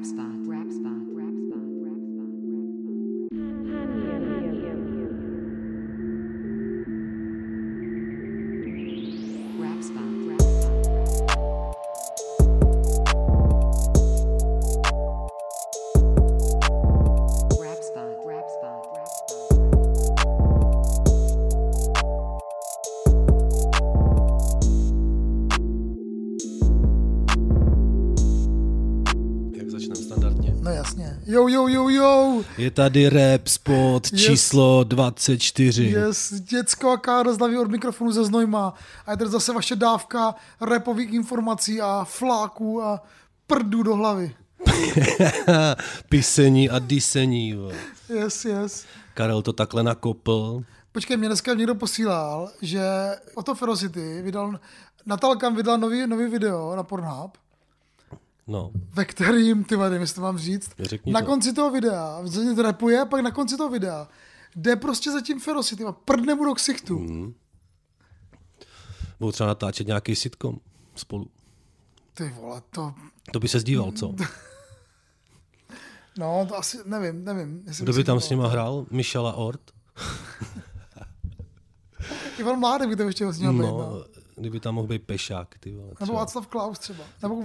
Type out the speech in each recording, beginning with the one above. Jo. Je tady rap spot číslo 24. Děcko, jaká rozdaví od mikrofonu ze Znojma. A je tady zase vaše dávka rapových informací a fláků a prdu do hlavy. Pisení a disení. Yes. Karel to takhle nakopl. Počkej, mě dneska někdo posílal, že o to Ferocity vydal, Natálka vydala nový video na Pornhub. No. Ve kterým, ty vady, jestli to mám říct, na konci toho videa, to rapuje, pak na konci toho videa jde prostě za tím Ferocity a prdne mu do ksichtu. Mm. Budou třeba natáčet nějaký sitcom spolu. Ty vole, to... To by se zdíval, co? No, to asi, nevím. Kdo by tam s nima hrál? Michela Ort? Ivan Mládek by to ještě s nima byl. Kdyby tam mohl být Pešák, ty vole. Nebo Václav Klaus třeba. Nebo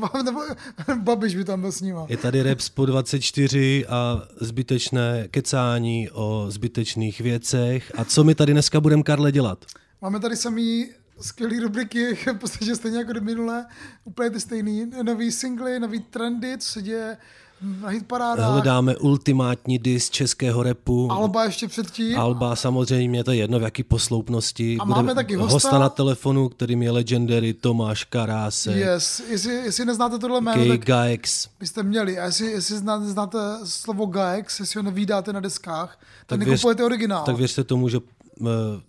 Babiš by tam byl s nima. Je tady rap po 24 a zbytečné kecání o zbytečných věcech. A co my tady dneska budeme, Karle, dělat? Máme tady samý skvělý rubriky, v podstatě stejně jako do minule. Úplně ty stejný. Nový singly, nový trendy, co se děje na hitparádách. Hledáme ultimátní diss českého rapu. Alba ještě předtím. Alba samozřejmě, to je jedno v jaký posloupnosti. A máme taky hosta na telefonu, kterým je legendary Tomáš Karásek. Yes, jestli neznáte tohle jméno, tak Gaex. Byste měli. A jestli neznáte slovo Gaex, jestli ho nevídáte na deskách, tak nekupujete originál. Tak věřte tomu, že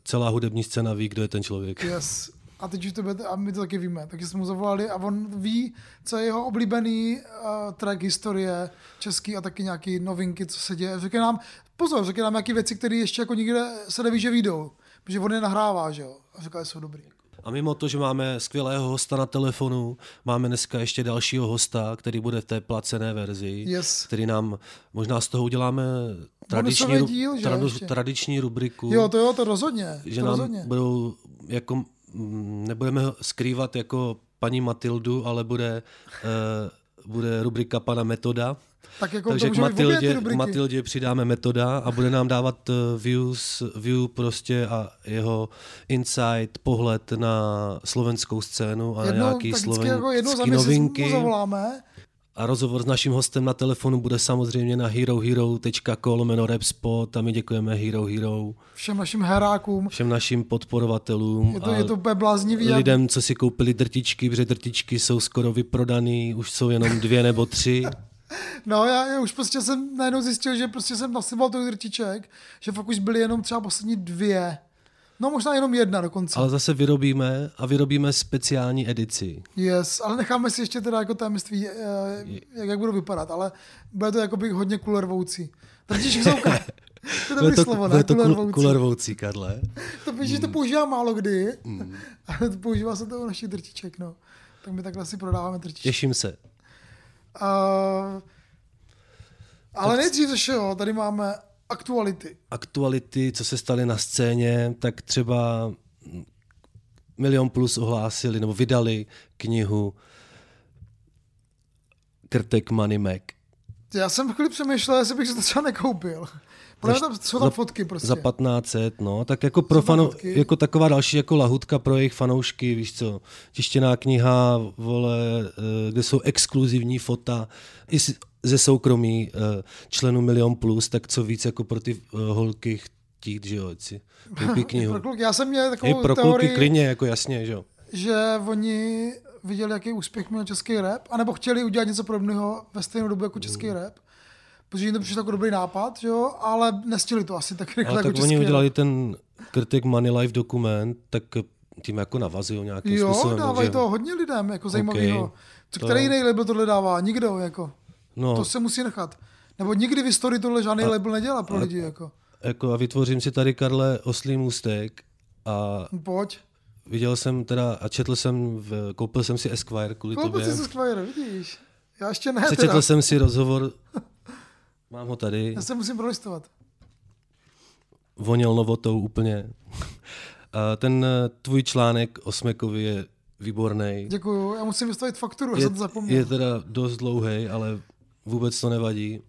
celá hudební scéna ví, kdo je ten člověk. Yes. A teď už to bude, a my to taky víme, takže jsme mu zavolali a on ví, co je jeho oblíbený track historie český a taky nějaký novinky, co se děje. Řekne nám nějaké věci, které ještě jako nikde se neví, že vyjdou, protože on je nahrává, že jo, a říká, že jsou dobrý. A mimo to, že máme skvělého hosta na telefonu, máme dneska ještě dalšího hosta, který bude v té placené verzi, yes. Který nám, možná z toho uděláme tradiční rubriku. Jo, to rozhodně. Že to nám rozhodně. Budou jako... Nebudeme skrývat jako paní Matildu, ale bude rubrika pana Metoda. Tak jako takže k Matildě přidáme Metoda a bude nám dávat view prostě a jeho insight, pohled na slovenskou scénu a na nějaký slovenský novinky. A rozhovor s naším hostem na telefonu bude samozřejmě na herohero.co/rapspot a my děkujeme Hero. Všem našim herákům. Všem našim podporovatelům. Je to úplně bláznivý. Lidem, co si koupili drtičky, protože drtičky jsou skoro vyprodaný, už jsou jenom 2 nebo 3. No já už prostě jsem najednou zjistil, že prostě jsem nasypal těch drtiček, že fakt už byly jenom třeba poslední 2. No možná jenom 1 dokonce. Ale zase vyrobíme speciální edici. Yes, ale necháme si ještě teda jako tajemství, jak budou vypadat, ale bude to jakoby hodně kulervoucí. Drtiček jsou to kulervoucí, Karle. To píš, to používá málo kdy, ale používá se to u našich drtiček, no. Tak my takhle si prodáváme drtičky. Těším se. Ale nejdřív zašel, tady máme... Aktuality, co se staly na scéně, tak třeba Milion Plus ohlásili nebo vydali knihu Krtek Money Mac. Já jsem chvíli přemýšlel, jestli bych se to třeba nekoupil. Jsou tam fotky prostě. Za 1500, no. Tak jako pro jako taková další jako lahutka pro jejich fanoušky, víš co. Tištěná kniha, vole, kde jsou exkluzivní fota i ze soukromí členů Milion Plus, tak co víc jako pro ty holky chtít, že jo, si koupí knihu. Já jsem měl takovou teorii, klidně, jako jasně, že jo. Že oni viděli, jaký úspěch měl český rap, anebo chtěli udělat něco podobného ve stejnou dobu jako český rap, protože jim to přišlo jako dobrý nápad, jo, ale nestihli to asi tak rychle jako tak oni udělali rap. Ten Krtek Money Life dokument, tak tím jako navazují nějakým způsobem. Jo, dávají to hodně lidem, jako zajímavého. Okay, který jiný label tohle dává? Nikdo, jako. No. To se musí nechat. Nebo nikdy v historii tohle žádný label nedělá pro lidi. Jako a vytvořím si tady, Karle, oslý můstek a... Pojď. Viděl jsem teda a četl jsem, koupil jsem si Esquire kvůli tobě. Koupil jsi Esquire, vidíš. Já ještě ne. Přečetl teda. Jsem si rozhovor, mám ho tady. Já se musím prolistovat. Voněl novotou úplně. Ten tvůj článek o Smekovi je výborný. Děkuju, já musím vystavit fakturu, já jsem to zapomněl. Je teda dost dlouhý, ale vůbec to nevadí.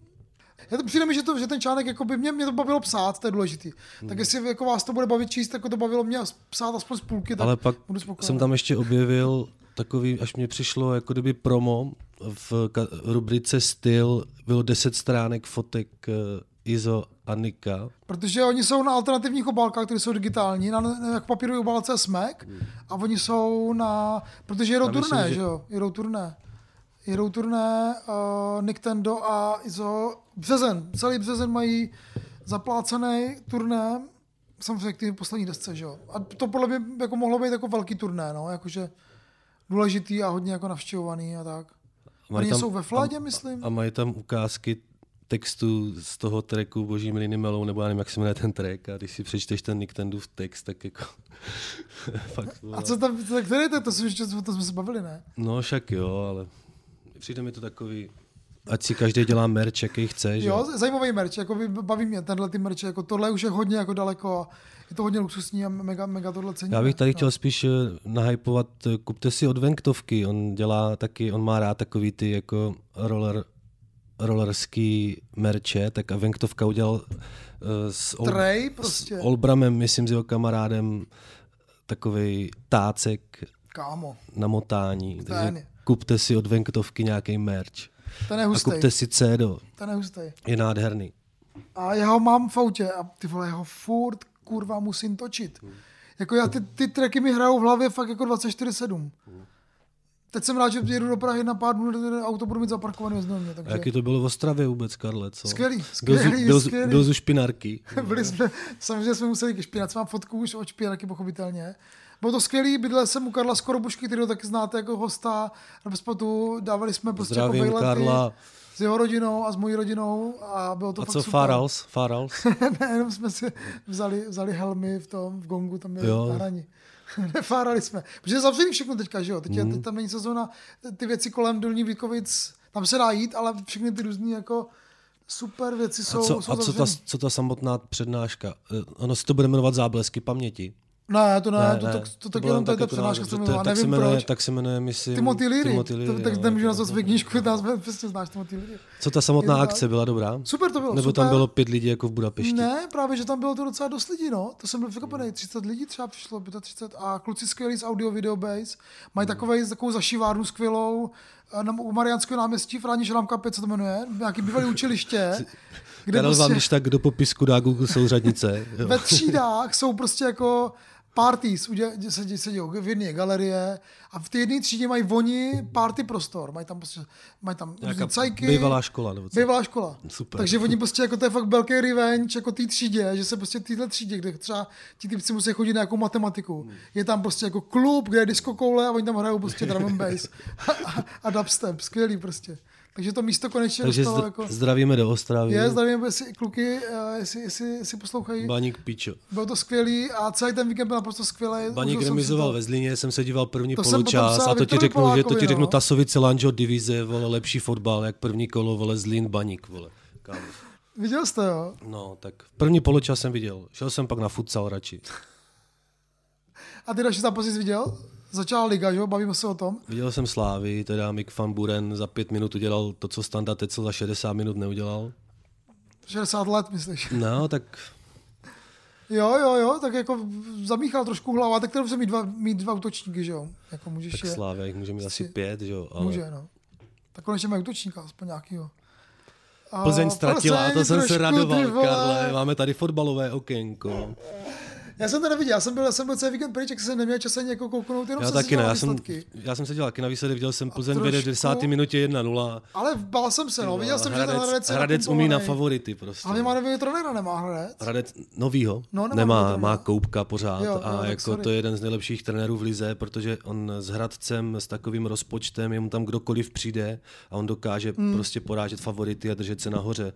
Já to přijde mi, že ten článek, jako by mě to bavilo psát, to je důležitý. Tak jestli jako vás to bude bavit číst, jako to bavilo mě psát aspoň z půlky, tak ale pak budu spokojený. Jsem tam ještě objevil takový, až mě přišlo jako kdyby promo, v rubrice styl bylo 10 stránek fotek Izo a Nika. Protože oni jsou na alternativních obálkách, které jsou digitální, na papírové obálce Smek a oni jsou na, protože jedou turné, že jo, jedou turné. Jedou turné Nintendo a Izo březen. Celý březen mají zaplácený turné, samozřejmě k té poslední desce, že jo. A to podle mě jako mohlo být jako velký turné, no, jakože důležitý a hodně jako navštěvovaný a tak. Oni jsou ve Fladě, myslím. A mají tam ukázky textu z toho tracku Boží miliny melou, nebo já nevím, jak se jmenuje ten track, a když si přečteš ten Nintendův text, tak jako fakt. A co tam, který je to jsme se bavili, ne? No však jo, ale přijde mi to takový, ať si každý dělá merch, jaký chce, že? Jo, zajímavý merch, jako baví mě tenhle ty merch, jako tohle už je hodně jako daleko a je to hodně luxusní a mega, mega tohle cení. Já bych tady chtěl spíš nahypovat, kupte si od Venktovky, on dělá taky, on má rád takový ty jako rollerský merče, tak a Venktovka udělal s Olbramem, myslím, s jeho kamarádem, takovej tácek na motání. Takže kupte si od Venktovky nějaký merč. Ten je hustý. A kupte si cédo. Ten je hustý. Je nádherný. A já ho mám v autě a ty vole, já ho furt kurva musím točit. Jako já ty tracky mi hrajou v hlavě fakt jako 24/7. Teď jsem rád, že jedu do Prahy na pár dnů, auto budu mít zaparkovaný znovu. Takže... A jaký to bylo v Ostravě vůbec, Karle, co? Skvělý. Byl zu špinárky. Byli jsme, samozřejmě jsme museli ke špinárce, mám fotku už od špinárky, pochopitelně. Bylo to skvělý, bydlel jsem u Karla Skorobušky, kterého taky znáte jako hosta na Bezpatu, dávali jsme prostě zdravím, jako Karla. S jeho rodinou a s mojí rodinou a bylo to a fakt super. A co Farals? Ne, jenom jsme si vzali helmy v gongu, tam byli na hraní. Nefárali jsme, protože zavřeli všechno teďka, že jo, teď tam není sezóna, ty věci kolem Dolní Vítkovic, tam se dá jít, ale všechny ty různý jako super věci jsou zavřený. A co ta samotná přednáška, ono se to bude jmenovat Záblesky paměti. Ne, to tak jenom tady ta přednáška se jmenuje, nevím proč. Tak se jmenuje, myslím, Timothy Leary. Tak nemůžu nazvat svůj knížku, přesně znáš Timothy Leary. Co ta samotná akce byla dobrá? Super to bylo. Nebo tam bylo 5 lidí jako v Budapešti? Ne, právě, že tam bylo to docela dost lidí, no. To jsem byl překvapený, 30 lidí třeba přišlo, 35 a kluci skvělí z Audio Video Base, mají takovou zašivárnu skvělou, u Mariánského náměstí, Fráni Šrámka 5 se to jmenuje, nějaký bývalý učiliště. Karel vám, když tak do popisku dá Google souřadnice. Ve třídách jsou prostě jako parties, se dějou v jedné galerie a v té jedné třídě mají oni party prostor, mají tam cajky. Bývalá škola. Super. Takže oni prostě, jako to je fakt velký revenge, jako té třídě, že se prostě téhle třídě, kde třeba ti typci musí chodit na nějakou matematiku. Je tam prostě jako klub, kde je diskokoule a oni tam hrajou prostě drum and bass a dubstep, skvělý prostě. Takže to místo konečně dostalo jako... Zdravíme do Ostravy. Zdravíme, jestli kluky, jestli poslouchají. Baník pičo. Bylo to skvělý a celý ten víkend byl naprosto skvělý. Baník remizoval ve Zlíně, jsem se díval první poločas a to ti řeknu Tasovice Lanjo divize, vole, lepší fotbal, jak první kolo, vole, Zlín, Baník, vole. Kámo. Viděl jste, jo? No, tak první poločas jsem viděl. Šel jsem pak na futsal radši. A ty další zápasy jsi viděl? Začala liga, že jo? Bavíme se o tom. Viděl jsem Slávy, teda Mikván Buren za 5 minut udělal to, co Standa Tecl za 60 minut neudělal. 60 let, myslíš? No, tak... Jo, tak jako zamíchal trošku hlavu, a tak to musí mít dva útočníky, že jo? Jako můžeš tak Slávy, jich může mít asi 5, že jo? Ale... Může, no. Tak konečně mají útočníka, aspoň nějakýho. A... Plzeň ztratila, a to jsem se radoval, Karle. Máme tady fotbalové okénko. Já jsem to neviděl, já jsem byl celý víkend pryč, tak jsem neměl čas ani jako kouknout, jenom jsem si dělal výsledky. Já jsem se dělal taky na výsledky, viděl jsem Plzeň vede v 10. minutě 1-0. Ale bál jsem se, no, viděl jsem, že ten Hradec umí na favority prostě. Ale má novýho trenéra, nemá Hradec? Hradec novýho? No, nemá, má Koubka pořád jo, jako sorry. To je jeden z nejlepších trenérů v lize, protože on s Hradcem, s takovým rozpočtem, jemu tam kdokoliv přijde a on dokáže prostě porážet favority a držet se nahoře.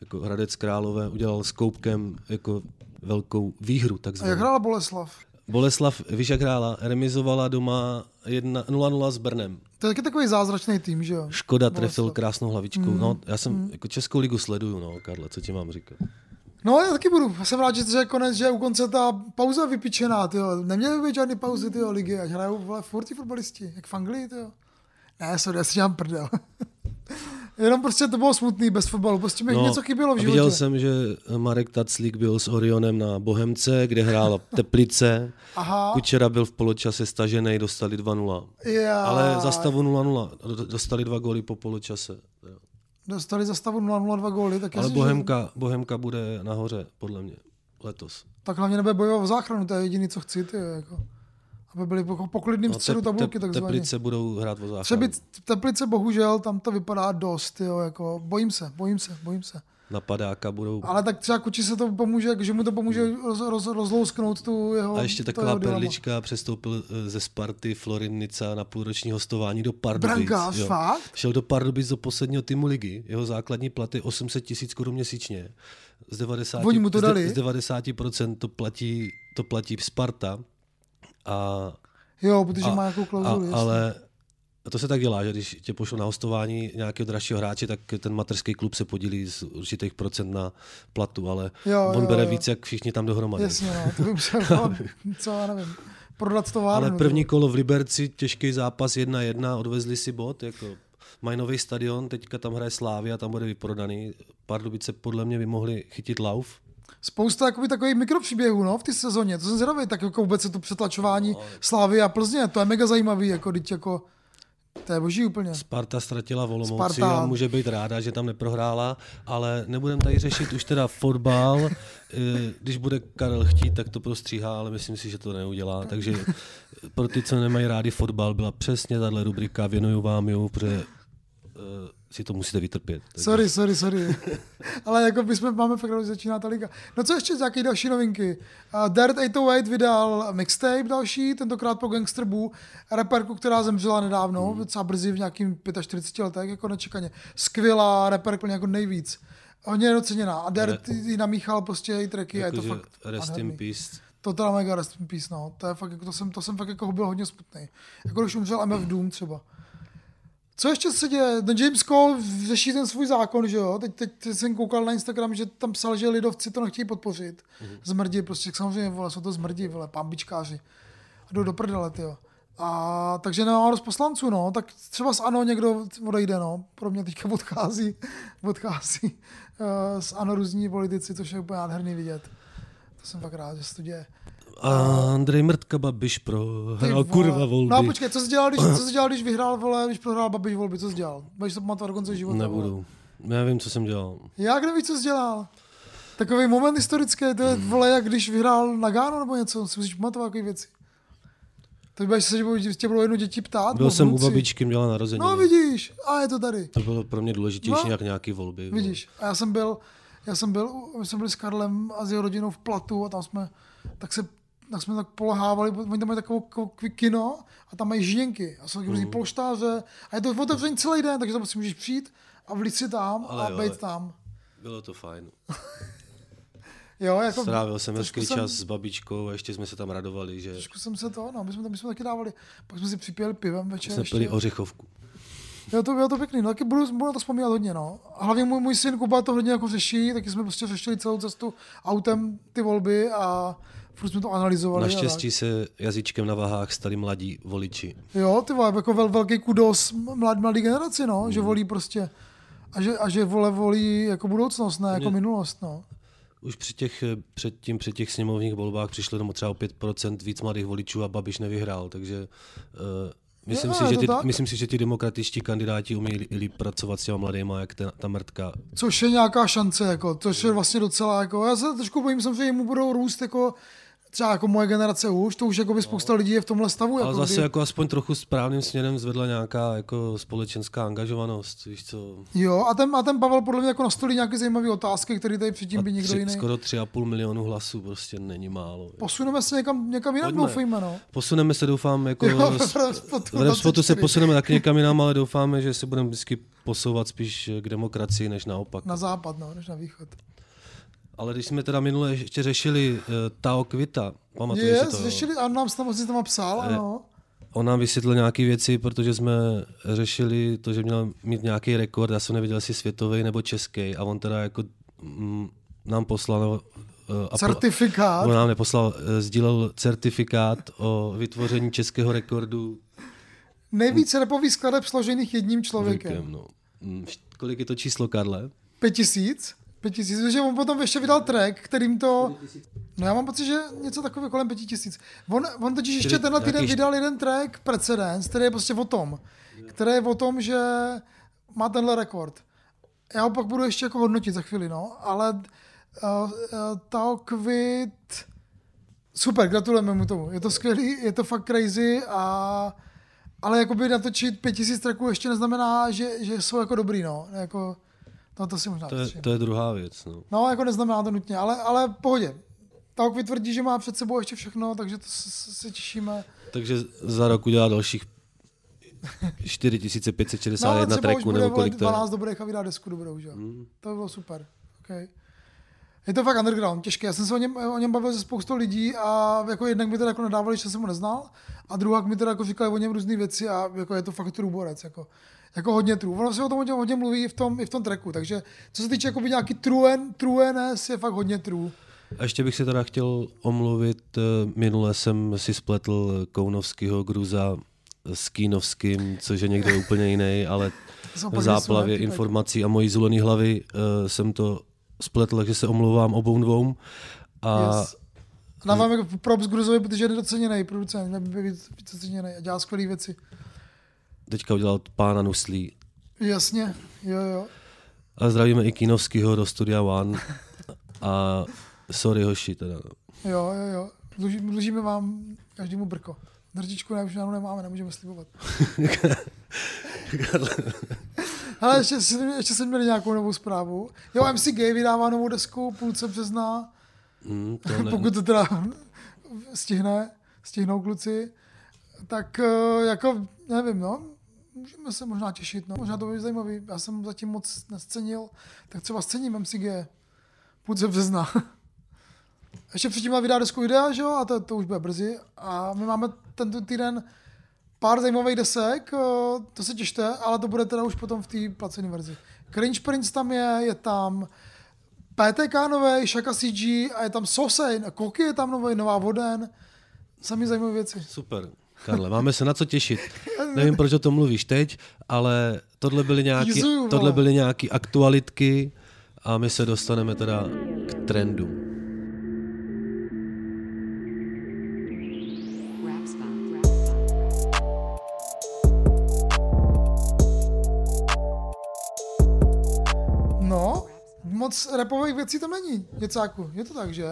Jako Hradec Králové udělal s Koubkem jako velkou výhru, takzvanou. A jak hrála Boleslav? Boleslav vyšakrála, remizovala doma 0-0 s Brnem. To je takový zázračný tým, že jo? Škoda trefil krásnou hlavičkou. Mm. No, já jsem jako Českou ligu sleduju, no, Karle, co ti mám říkat? No, já taky budu. Já jsem rád, že je konec, že u konce ta pauza je vypičená, tyjo. Neměly by být žádný pauzy, tyjo, ligy, ať hrajou furt fotbalisti, jak v Anglii, tyjo. Ne, sorry, já si dělám prdel. Jenom prostě to bylo smutný bez fotbalu, prostě mi něco chybělo v životě. Viděl jsem, že Marek Taclík byl s Orionem na Bohemce, kde hrála Teplice. Aha. Kučera byl v poločase stažený, dostali 2-0. Ale za stavu 0-0, dostali 2 góly po poločase. Dostali za stavu 0-0 2 góly. Tak ale Bohemka bude nahoře, podle mě, letos. Tak hlavně nebude bojovat v záchranu, to je jediný, co chci, ty jako. Aby byli po klidným středu tabulky takzvaně. Teplice budou hrát o záchranu. Teplice bohužel, tam to vypadá dost. Jo, jako, bojím se. Napadáka budou. Ale tak třeba Kuči se to pomůže, že mu to pomůže rozlousknout tu jeho. A ještě taková perlička, přestoupil ze Sparty Florinica na půlroční hostování do Pardubic. Brankář, fakt? Šel do Pardubic do posledního týmu ligy. Jeho základní plat je 800 000 Kč měsíčně. Z 90% to platí Sparta. Jo, protože má nějakou klauzuli. Ale to se tak dělá, že když tě pošlou na hostování nějakého dražšího hráče, tak ten mateřský klub se podílí z určitých procent na platu, ale on bere víc, jak všichni tam dohromady. Jasně, no, to by bylo, co já nevím, prodat továrnu. Ale první kolo v Liberci, těžký zápas 1-1, odvezli si bod, jako mají nový stadion, teďka tam hraje Slávia, tam bude vyprodaný. Pardubice podle mě by mohli chytit lauf. Spousta takových mikropříběhů, no, v té sezóně. To jsem zvědavý, tak jako vůbec je to přetlačování Slávy a Plzně. To je mega zajímavý, jako teď jako to je boží úplně. Sparta ztratila v Olomouci a může být ráda, že tam neprohrála, ale nebudeme tady řešit už teda fotbal. Když bude Karel chtít, tak to prostříhá, ale myslím si, že to neudělá. Takže pro ty, co nemají rádi fotbal, byla přesně tahle rubrika, věnuju vám ji, protože si to musíte vytrpět. Takže. Sorry. Ale jako máme fakt, že začíná ta liga. No co ještě, nějaké další novinky? Dirt 808 vydal mixtape další, tentokrát po Gangster Boo, reperku, která zemřela nedávno, docela brzy v nějakým 45 letech, jako nečekaně. Skvělá reperka, jako nejvíc. Hodně nedoceněná. A Dirt ji namíchal prostě její tracky jako a je to fakt rest in peace. To teda mega rest in peace, no. To je fakt, to jsem fakt jako byl hodně smutný. Jako když umřel MF Doom třeba. Co ještě se děje? No James Cole řeší ten svůj zákon, že jo? Teď jsem koukal na Instagram, že tam psal, že lidovci to nechtějí podpořit. Zmrdí prostě, samozřejmě, vole, jsou to zmrdí, vole, pambičkáři. A jdou do prdele, tyjo. A takže nemám dost poslanců, no, tak třeba s ANO někdo odejde, no. Pro mě teďka odchází s ANO různí politici, což je úplně nádherný vidět. To jsem fakt rád, že se to děje. A Andrej Mrtka Babiš prohrál kurva volby. No počkej, co jsi dělal, když vyhrál, vole, když prohrál Babiš volby, co jsi dělal? Budeš to pamatovat do konce života? Nebudu. Vole. Já vím, co jsem dělal. Jak nevíš, co jsi dělal? Takový moment historický, to je, vole, jak když vyhrál Nagano nebo něco, si musíš pamatovat takové věci. To by se, že tě budou jednou děti ptát. Byl jsem u babičky, měla narození. No vidíš, a je to tady. To bylo pro mě důležitější, no, jak nějaký volby. Vidíš, a já jsem byl s Karlem a s jeho rodinou v Platu a tam jsme tak polehávali, oni tam mají takovou kino a tam mají žiněnky a jsou taky různý polštáře a je to otevřený celý den, takže tam si můžeš přijít a vlít si tam a bejt tam. Bylo to fajn. Jo, jako strávil jsem hezký čas s babičkou a ještě jsme se tam radovali, že... Trošku jsem se to, no, my jsme taky dávali, pak jsme si připili pivem večer. Jsme pili ořechovku. Jo, to pěkný, no, taky budu na to vzpomínat hodně, no. A hlavně můj syn Kuba to hodně jako řeší, taky jsme prostě řešili celou cestu autem ty volby a furt jsme to analyzovali. Naštěstí se jazyčkem na vahách stali mladí voliči. Jo, ty vole, jako velký kudos mladý generaci, no, že volí prostě. A že volí jako budoucnost, ne jako minulost, no. Už před těch sněmovních volbách přišlo jenom třeba o 5% víc mladých voličů a Babiš nevyhrál, takže... Myslím si, že ty demokratičtí kandidáti umějí líp pracovat s těma mladýma, jak ta Mrtka. Což je nějaká šance, jako, což je vlastně docela, jako, já se trošku bojím, že jim budou růst, jako, třeba jako moje generace už, to už jako by spousta lidí je v tomhle stavu. Ale jako, zase jako aspoň trochu správným směrem zvedla nějaká jako společenská angažovanost, víš co. Jo, a ten Pavel podle mě jako nastolí nějaké zajímavé otázky, které tady předtím by někdo jiný. Skoro 3,5 milionu hlasů prostě není málo. Posuneme se někam jinak, doufejme, no. Posuneme se, doufám, jako v se posuneme taky někam jinam, ale doufáme, že se budeme vždycky posouvat spíš k demokracii než naopak. Na západ, no, než na východ. Ale když jsme teda minule ještě řešili Tao Kvita, pamatuješ si to? Řešili, ano, nám se tam moc psal, ano. On nám vysvětlil nějaké věci, protože jsme řešili to, že měl mít nějaký rekord, já jsem neviděl, jestli světový nebo český, a on teda jako nám poslal certifikát. On nám neposlal, sdílel certifikát o vytvoření českého rekordu. Nejvíce repových skladeb složených jedním člověkem. No. Kolik je to číslo, Karle? 5000. 5000, protože on potom ještě vydal track, kterým to... No já mám pocit, že něco takového kolem 5000. On totiž ještě tenhle týden vydal jeden track, Precedence, který je prostě o tom. Který je o tom, že má tenhle rekord. Já ho pak budu ještě jako hodnotit za chvíli, no. Ale Tao Kvit... Super, gratulujeme mu tomu. Je to skvělý, je to fakt crazy a... Ale jakoby natočit 5000 tracků ještě neznamená, že jsou jako dobrý, no. Jako... No, to si možná to je druhá věc. No. No, jako neznamená to nutně, ale pohodě. Tak vytvrdí, že má před sebou ještě všechno, takže to se těšíme. Takže za rok udělá dalších 4561 tracků nebo kolik to je. 12 dobrých a vydá desku dobrou, že? To by bylo super. Okay. Je to fakt underground, těžké. Já jsem se o něm bavil se spoustou lidí a jako jednak mi teda jako nadávali, že jsem ho neznal, a druhák mi teda jako říkali o něm různý věci a jako je to fakt trůborec, jako hodně true. Ono se o tom hodně mluví i v tom tracku, takže co se týče jakoby nějaký trueness, je fakt hodně true. A ještě bych se teda chtěl omluvit, minule jsem si spletl Kounovskýho Gruza s Kínovským, což je někde úplně jiný, ale v záplavě informací a mojí zulený hlavy jsem to spletl, takže se omlouvám obou dvou. A yes. Dávám jako props Gruzovi, protože je nedoceněnej producent, nebyl víc oceněnej a dělá skvělý věci. Teďka udělal Pána Nuslí. Jasně, jo. A zdravíme i Kínovskýho do Studia One. A sorry hoši teda. Jo. Dlužíme vám každému brko. Drtičku už nám nemáme, nemůžeme slibovat. Ale ještě jsme měli nějakou novou zprávu. Jo, MCG vydává novou desku, půlce března. Pokud to teda stihnou kluci. Tak jako, nevím, no, můžeme se možná těšit, no, možná to bude zajímavý, já jsem zatím moc nescenil, tak třeba scením MCG, půlce března. Ještě předtím vydá desku Idea, že jo, a to už bude brzy, a my máme tento týden pár zajímavých desek, to se těšte, ale to bude teda už potom v té placené verzi. Cringe Prince tam je tam PTK novej, Shaka CG, a je tam Sawsane, Koky je tam nový, Nová Voden, sami zajímavé věci. Super. Karle, máme se na co těšit. Nevím, proč o tom mluvíš teď, ale tohle byly nějaký aktualitky a my se dostaneme teda k trendu. No, moc rapových věcí to není, děcáku. Je to tak, že?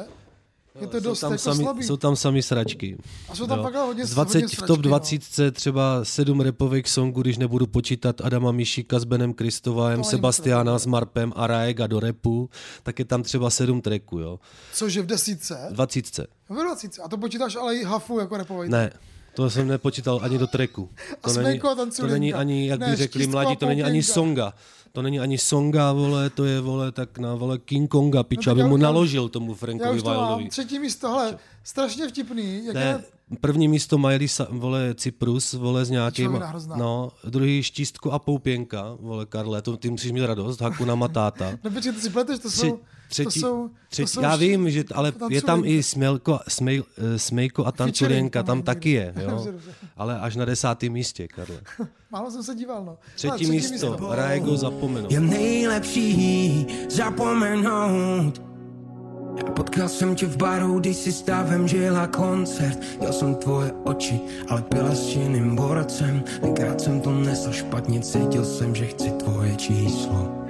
Je to dost jako slabý. Jsou tam sami sračky. A jsou tam pak hodně sračky. V top 20 třeba 7 rapových songů, když nebudu počítat Adama Mišíka s Benem Kristovájem, Sebastiana s Marpem a Raega do rapu, tak je tam třeba 7 tracků, jo. Cože v 10? 20. V 20. A to počítáš ale i Hafu jako rapovej? Ne, to jsem nepočítal ani do tracku. To není ani, jak by řekli mladí, to není ani songa. To není ani songa, vole, to je, vole, tak na, vole, King Konga, piča, aby mu naložil tomu Frankovi Wildovi. Já už to mám, 3. místo, hele, strašně vtipný. Ne, první místo Miley, vole, Cyprus, vole, s nějakým, no, druhý Štístku a Poupěnka, vole, Karle, ty musíš mít radost, Hakuna Matata. No, počkej, ty si pleteš, to jsou třetí, já vím, že, ale je tam i Smejko a Tanculienka, tam taky je, jo, ale až na 10. místě, Karle. Málo jsem se díval, no. Třetí místo, Raego, Zapomenout. Je nejlepší zapomenout. Potkal jsem tě v baru, když si stavem žila koncert. Jel jsem tvoje oči, ale pila s jiným borcem. Tenkrát jsem to nesl špatně, cítil jsem, že chci tvoje číslo.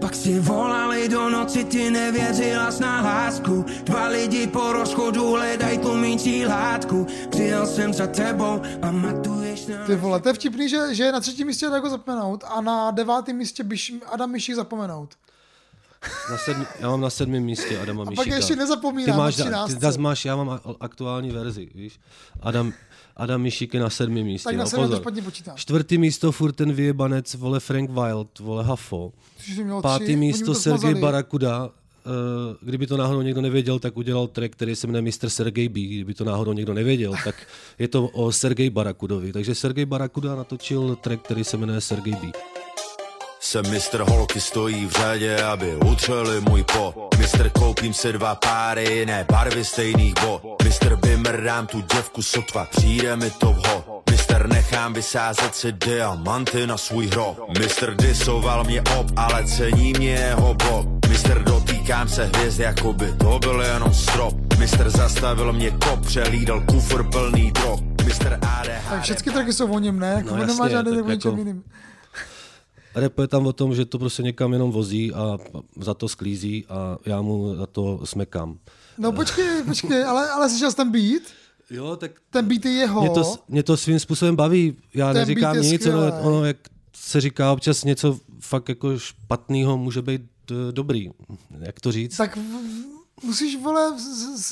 Pak si volali do noci, ty nevěřila jsi na lásku. 2 lidi po rozchodu hledají tlumící látku. Přijel jsem za tebou a matuješ na... Ty vole, to je vtipný, že je na 3. místě Raego Zapomenout a na 9. místě Adam Mišík Zapomenout. Já mám na 7. místě Adama Mišíka. A pak ještě nezapomínám na 13. Já mám aktuální verzi, víš. Adam Adam Mišík je na 7. místě. Tak na 7. to špatně počítám. 4. místo furt ten vyjebanec, vole Frank Wild, vole Hafo. 5. místo Sergej Barakuda. Kdyby to náhodou někdo nevěděl, tak udělal track, který se jmenuje Mr. Sergej B. Kdyby to náhodou někdo nevěděl, tak je to o Sergeji Barakudovi. Takže Sergej Barakuda natočil track, který se jmenuje Sergej B. Jsem mistr, holky stojí v řadě, aby utřeli můj po. Mistr, koupím se 2 páry, jiné barvy stejných bod. Mistr, vymrdám tu děvku sotva, přijde mi to vho. Mistr, nechám vysázet si diamanty na svůj hrob. Mistr, disoval mě ob, ale cení mě jeho bob. Mistr, dotýkám se hvězd, jako by to byl jenom strop. Mistr, zastavil mě kop, přelídl kufr plný drog. Mistr ADHD... Tak všechny traky jsou o něm, ne? Jako no jasně, žádný, tak jako... jiným. Rap je tam o tom, že to prostě někam jenom vozí a za to sklízí a já mu za to smekám. No počkej, ale slyšel jsi ten beat? Jo, tak... Ten beat je jeho. Mě to svým způsobem baví, já neříkám nic, ale ono, jak se říká, občas něco fakt jako špatného může být dobrý, jak to říct. Tak musíš, vole,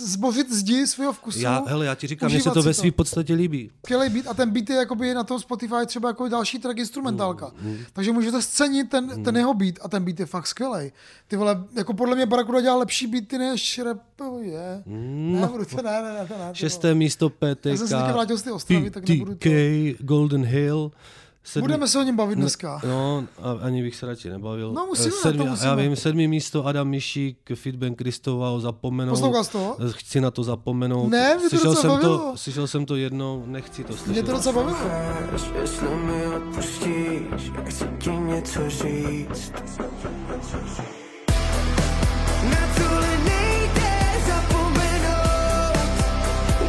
zbořit zdi svého vkusu. Já ti říkám, mně se to ve své podstatě líbí. Skvělej beat a ten beat je jakoby na tom Spotify třeba jako další track instrumentálka. Takže můžete scenit ten jeho beat a ten beat je fakt skvělej. Ty vole, jako podle mě Barakuda dělá lepší beaty než rapuje. Ne. 6. místo PTK. Já jsem se taky vrátil z ty Ostravy, tak nebudu to. Golden Hill. 7. Budeme se o něm bavit dneska. No, ani bych se radši nebavil. No, musíme, 7, to musíme. Já vím, 7. místo Adam Mišík, feedback Kristova, Zapomenout. Poslouchal jsi to? Chci na to zapomenout. Ne, mě to docela bavilo. Slyšel jsem to jednou, nechci to slyšet. Mě to docela bavilo. Jestli mi odpustíš, já chci ti něco říct. Na tohle nejde zapomenout.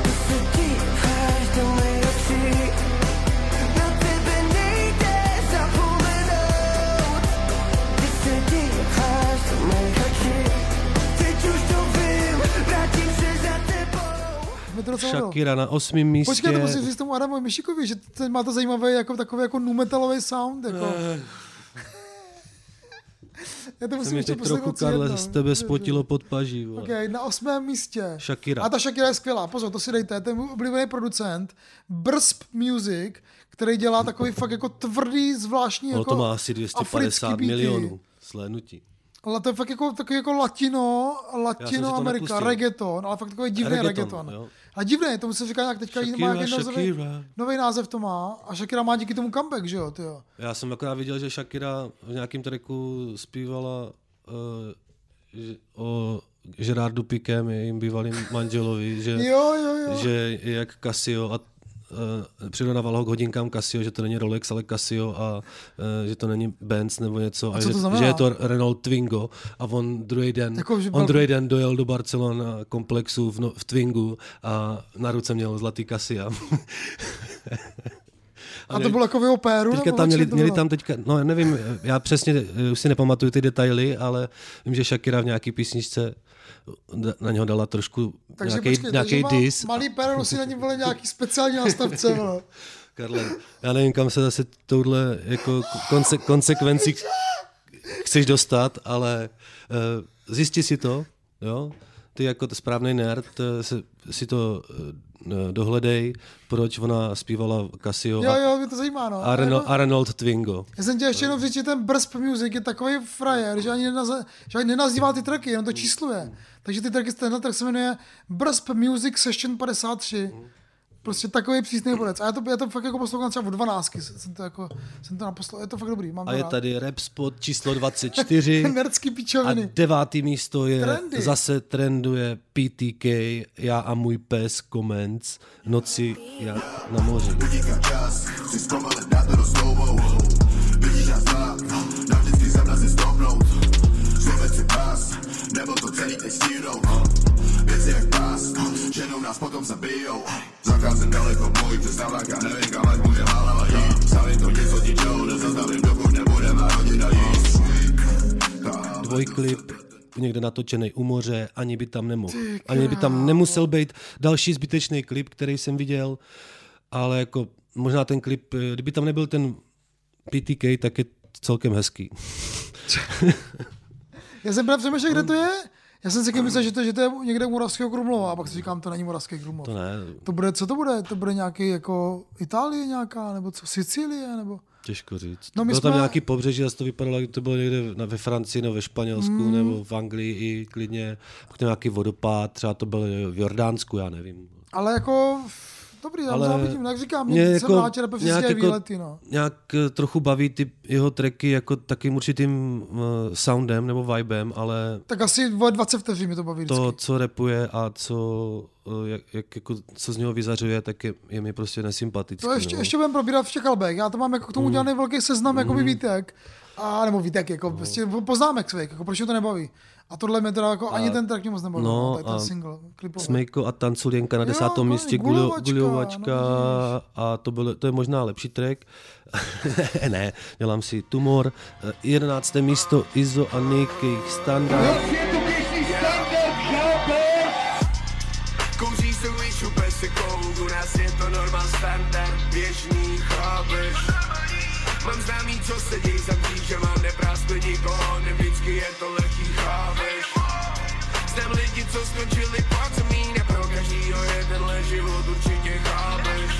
Když se díváš do mých očí. Shakira na 8. místě. Počkej, to musím říct tomu Adamovi Mišíkovi, že ten má to zajímavé, jako takový jako nu-metalový sound. Jako. Já to musím ještě poslednout. Karle, z tebe spotilo pod paží. Okay, na 8. místě. Shakira. A ta Shakira je skvělá. Pozor, to si dejte. Ten můj oblíbený producent Bzrp Music, který dělá takový fakt jako tvrdý, zvláštní jako africký beaty. No to má asi 250 milionů slédnutí. Ale to je fakt jako, takový jako latino Amerika, reggaeton, ale fakt takový divný reggaeton. A divný, tomu se říká nějak teďka, nový název to má a Shakira má díky tomu comeback, že jo? Tyjo. Já jsem akorát viděl, že Shakira v nějakém tracku zpívala o Gerardu Piquém, jejím bývalým manželovi, že, že je jak Casio a přirodával ho k hodinkám Casio, že to není Rolex, ale Casio a že to není Benz nebo něco. A že je to Renault Twingo a on druhý den dojel do Barcelona komplexu v Twingu a na ruce měl zlatý Casio. A to bylo jako opéru? Teďka tam měli tam teďka, no nevím, já přesně už si nepamatuju ty detaily, ale vím, že Shakira v nějaký písničce na něho dala trošku nějaký dis. Malý péro si na něm byly nějaký speciální nástavce. No. Karle, já nevím, kam se zase touhle jako konsekvenci chceš dostat, ale zjisti si to, jo? Ty jako správný nerd si to dohledej, proč ona zpívala Casio mě to zajímá, no. A Renault Twingo. Já jsem tě ještě jenom říct, že ten Bzrp Music je takový frajer, že ani nenazývá ty tracky, jenom to čísluje. Takže ty tracky, tenhle track se jmenuje Bzrp Music Session 53. Prostě takový přísný bodec. A já to fakt jako poslouchám třeba od 12. Jsem to naposlouchal. Je to fakt dobrý. Mám a je rád. Tady rap spot číslo 24. Nerdský pičoviny. A 9. místo je trendy. Zase trenduje PTK, já a můj pes, komenc, noci jak na moři. Ženou nás potom zabijou. Zakázem daleko boj, přestávák a nevím kam, ať může válala jít. Sali to něco tičou, nezastavím, dokud nebudeme rodina jíst. Dvojklip někde natočený u moře, ani by tam nemohl. Ani by tam nemusel být další zbytečný klip, který jsem viděl, ale jako možná ten klip, kdyby tam nebyl ten PTK, tak je celkem hezký. Já jsem právě přemýšlel, kde to je? Já jsem si myslel, že to je někde Moravského Krumlova, a pak si říkám, to není Moravský Krumlov. To ne. Co to bude? To bude nějaký jako Itálie nějaká, nebo co? Sicílie, nebo... Těžko říct. No, bylo tam nějaký pobřeží, zase to vypadalo, jak to bylo někde ve Francii, no ve Španělsku, nebo v Anglii i klidně. Pak nějaký vodopád, třeba to bylo v Jordánsku, já nevím. Ale jako... Dobrý, já závidím, jak říkám, mě jako, vrátil nějak, výlety, no. Nějak trochu baví ty jeho tracky jako takým určitým soundem nebo vibem, ale... Tak asi 20 vteřin mi to baví vždycky. To, co rapuje a co z něho vyzařuje, tak je mi prostě nesympatický. To ještě budeme probírat v Čechalbech, já to mám jako k tomu udělaný velký seznam, jako by výtek. A nebo Vítek, jako prostě poznámek svých, jako proč to nebaví. A tohle mě teda jako ani ten track mě moc nebaví, ten single, klipový. Smejko a Tanculienka na 10. místě, Guľovačka, a to je možná lepší track. Ne, dělám si tumor. 11. místo, Izo a Nick, jejich standard. Kouří se víču bez sekoudu, nás je to normál standard, běžný chápeš. Mám známý, co sedí za kříže, mám nepráskli nikoho, nevždycky je to lehký, chápeš. Znám lidi, co skončili pod míň, a pro každýho je tenhle život, určitě chápeš.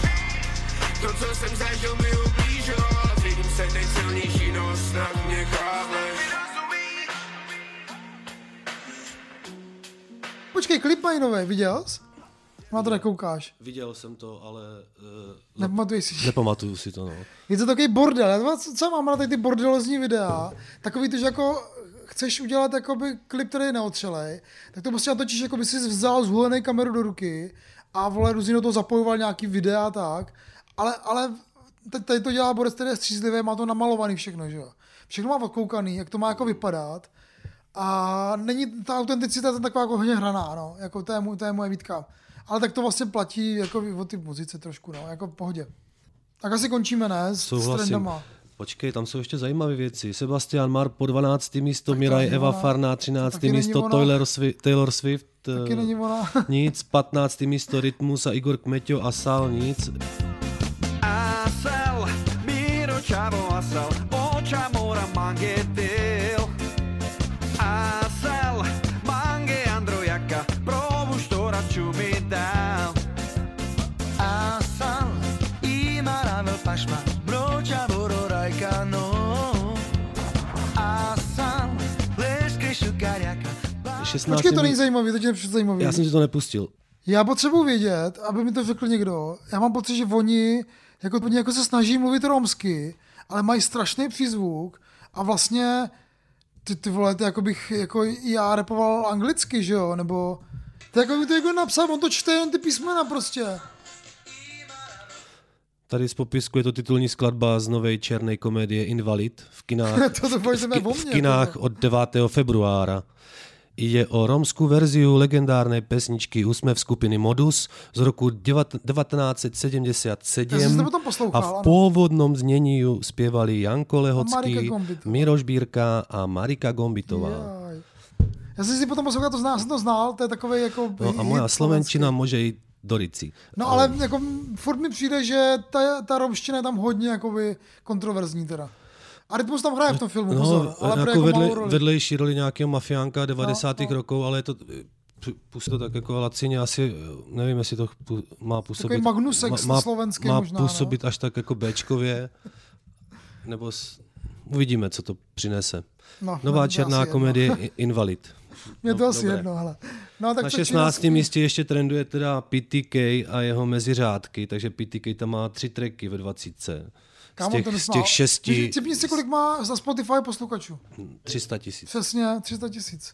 To, co jsem zažil, mi ublížilo, a vidím se nejsilnější, no snad mě chápeš. Počkej, klip mají nový, viděl jsi? Na to nekoukáš. Viděl jsem to, ale... Nepamatuju si to, no. Je to takový bordel. Já co mám na tady ty bordelozní videa? Takový to, že jako chceš udělat jakoby klip, který je neotřelej, tak to prostě natočíš, jako by si vzal zhulenej kameru do ruky a vole různě do toho zapojoval nějaký videa a tak. Ale tady to dělá borec, který je střízlivý, má to namalovaný všechno, že jo. Všechno má odkoukaný, jak to má jako vypadat. A není ta autenticita taková jako hodně hraná, no. Jako to je moje výtka. Ale tak to vlastně platí jako o ty muzice trošku, no, jako v pohodě. Tak asi končíme, ne? Souhlasím. S trendama. Počkej, tam jsou ještě zajímavé věci. Sebastian Mar po 12. místo, Miraj Eva Farná 13. místo, Taylor Swift taky není ona. Nic, 15. místo, Rytmus a Igor Kmeťo a Sal nic. Asel, Miro Čavo Asel, Oča Mora Mangetil. Asel, Mange Androjaka, Provuš Tora Čumi. Počkej, to není zajímavý, to tě nepřijde zajímavý. Já jsem si to nepustil. Já potřebuji vědět, aby mi to řekl někdo. Já mám pocit, že oni jako se snaží mluvit romsky, ale mají strašný přízvuk a vlastně ty vole, to jako bych jako já rapoval anglicky, že jo, nebo to jako mi to jako napsal, on to čte jen ty písmena prostě. Tady z popisku je to titulní skladba z nové černé komedie Invalid v kinách od 9. februára. Jde o romskou verzi legendárné pesničky Úsměv skupiny Modus z roku 1977 a v původnom znění ju zpěvali Janko Lehocký, Miroš Bírka a Marika Gombitová. Jaj. Já jsem si potom poslouchal, to znal, to je takovej jako... No a moja slovenčina může jít do ricí. No ale jako furt mi přijde, že ta romština je tam hodně jakoby kontroverzní teda. A Rytmus tam hraje v tom filmu, pozor. No, ale jako vedlejší roli nějakého mafiánka 90. rokov, ale je to působí to tak jako lacině, asi nevím, jestli to má působit. Takový Magnusex slovenský možná. Má působit až tak jako béčkově, nebo uvidíme, co to přinese. No, nová černá komedie Invalid. Mě to asi jedno, hele. No, tak na 16. místě ještě trenduje teda PTK a jeho meziřádky, takže PTK tam má 3 tracky ve 20. Z těch 6... Typni si, kolik má za Spotify posluchačů. 300,000. Přesně, 300,000.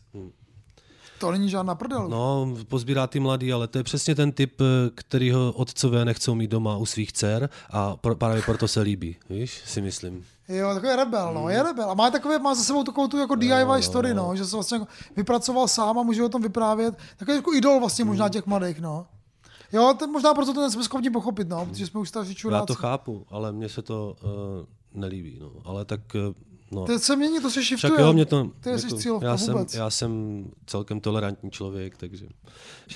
To není žádná prdel. No, pozbírá ty mladý, ale to je přesně ten typ, kterýho otcové nechcou mít doma u svých dcer a právě proto se líbí, víš, si myslím. Jo, takový rebel, no, je rebel. A má za sebou takovou tu jako DIY story, no, že se vlastně vypracoval sám a může o tom vyprávět. Takový jako idol vlastně možná těch mladých, no. Jo, to možná proto to jsme schopni pochopit, no, protože jsme už starší čuráci. Já to chápu, ale mně se to nelíbí, no, ale tak, no. Teď se mění, to se shiftuje. Však jo, mě to, ty jsi cílovka vůbec. Já jsem celkem tolerantní člověk, takže.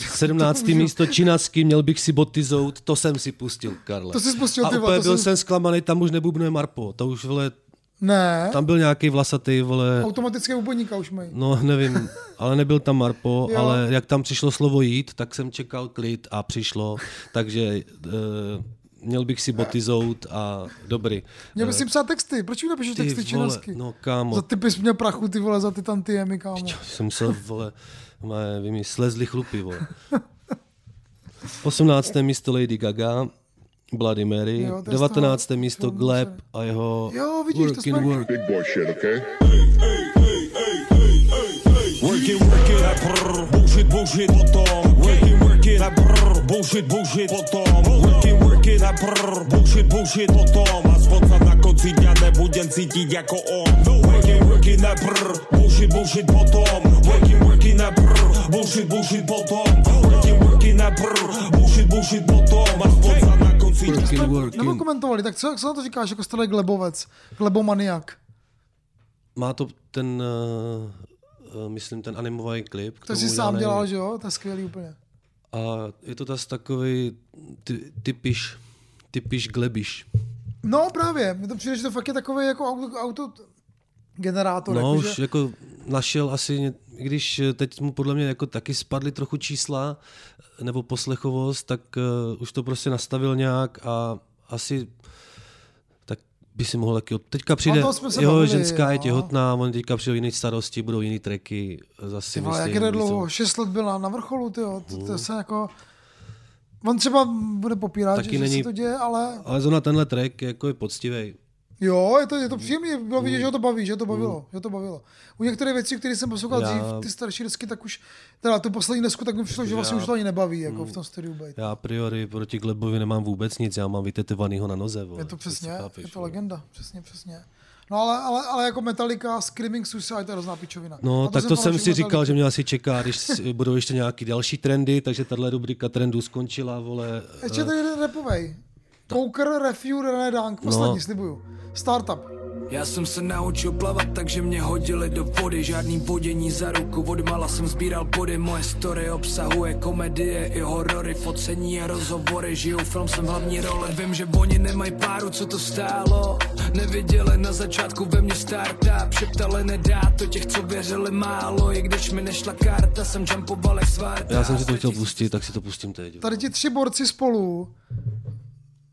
17. místo čínacký, měl bych si boty zout, to jsem si pustil, Karle. To jsi pustil, a úplně byl jsem zklamaný, tam už nebubnuje Marpo, to už vole... Ne. Tam byl nějaký vlasatý, vole. Automatického úbojníka už mají. No, nevím, ale nebyl tam Marpo, ale jak tam přišlo slovo jít, tak jsem čekal klid a přišlo, takže měl bych si boty zout a dobrý. Měl bych si psát texty, proč mi napíšeš texty činasky? No, kámo. Za ty bys měl prachu, ty vole, za ty tantiemy, kámo. Jsem musel, vole, vím, slezli chlupy, vole. 18. místo Lady Gaga, Bloody Mary, 19. místo Gleb a jeho Work in Work. Big boy shit, okay? Work it, a brr, bullshit, potom. Work it, a brr, bullshit, potom. Work it, a brr, bullshit, potom. A spocad na konci dňa nebudem cítiť jako on. Work it, a brr, bullshit, potom. Work it, a brr, bullshit, potom. Work it, a brr, bullshit, potom. A spocad na konci dňa. Nebo komentovali, tak co na to říkáš jako starý glebovec, glebomaniak? Má to ten... myslím, ten animovaný klip. To jsi sám dělal, že jo? To je skvělý úplně. A je to tas takový typiš glebiš. No právě, mi to přijde, že to fakt je takový jako autogenerátor. No už jako našel asi, když teď mu podle mě jako taky spadly trochu čísla nebo poslechovost, tak už to prostě nastavil nějak a asi... by si mohl taky... Teďka přijde, jeho ženská je těhotná, on teďka přijde jiný starosti, budou jiný tracky. Zase myslím, jak jde dlouho, 6 let byla na vrcholu, tyjo, to se jako... On třeba bude popírat, že se to děje, ale... Ale zrovna tenhle track jako je poctivý. Jo, je to příjemný, bylo vidět, že ho to baví, že ho to bavilo. U některých věcí, které jsem poslouchal dřív, ty starší desky, tak už, teda tu poslední desku, tak mi přišlo, že vlastně už to ani nebaví, jako v tom studiu být. Já a priori proti Glebovi nemám vůbec nic, já mám vytetovanýho na noze. Vole. Je to přesně, chápeš, je to legenda, přesně. No ale jako Metallica, Screaming Suicide, to je hrozná pičovina. No tak to jsem si Metallica říkal, že mě asi čeká, když budou ještě nějaký další trendy, takže tahle rubrika trendů skončila, vole. Ještě tady rapovej. Kouker, Refuge, René Dank, poslední, slibuju. Startup. Já jsem se naučil plavat, takže mě hodili do vody. Žádný vodění za ruku, odmala jsem sbíral body. Moje story obsahuje komedie i horory, focení a rozhovory. Žiju film, jsem hlavní role. Vím, že oni nemají páru, co to stálo. Neviděli na začátku ve mně startup. Šeptali nedá to těch, co věřili málo. I když mi nešla karta, jsem jumpoval jak Svarta. Já jsem si to chtěl pustit, tak si to pustím teď. Tady ti tři borci spolu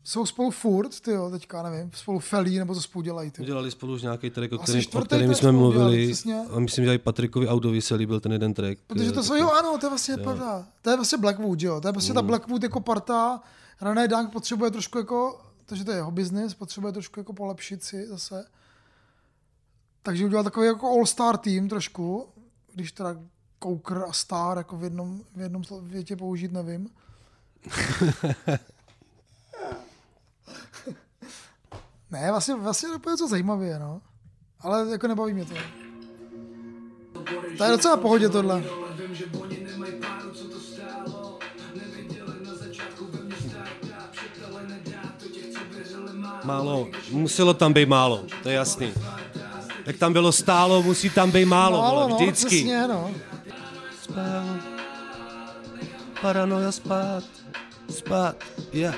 jsou spolu furt, tyjo, teďka nevím, spolu felí, nebo to spolu dělají. Tyjo. Udělali spolu už nějaký track, o kterém jsme mluvili. Dělali, a myslím, že i Patrikovi Audovi se líbil ten jeden track. Protože to jsou, jo, ano, to je vlastně pravda. To je vlastně Blackwood, jo. To je vlastně ta Blackwood jako parta. René Dank potřebuje trošku jako, takže to je jeho business, potřebuje trošku jako polepšit si zase. Takže udělal takový jako all-star tým trošku, když teda Kouker a Star jako v jednom větě použít, nevím. Ne, vlastně to je něco zajímavé, no. Ale jako nebaví mě to. To je docela pohodě tohle. Málo. Muselo tam být málo, to je jasný. Jak tam bylo stálo, musí tam být málo, vždycky. Přesně, no. Spát. Paranoja spát. Yeah.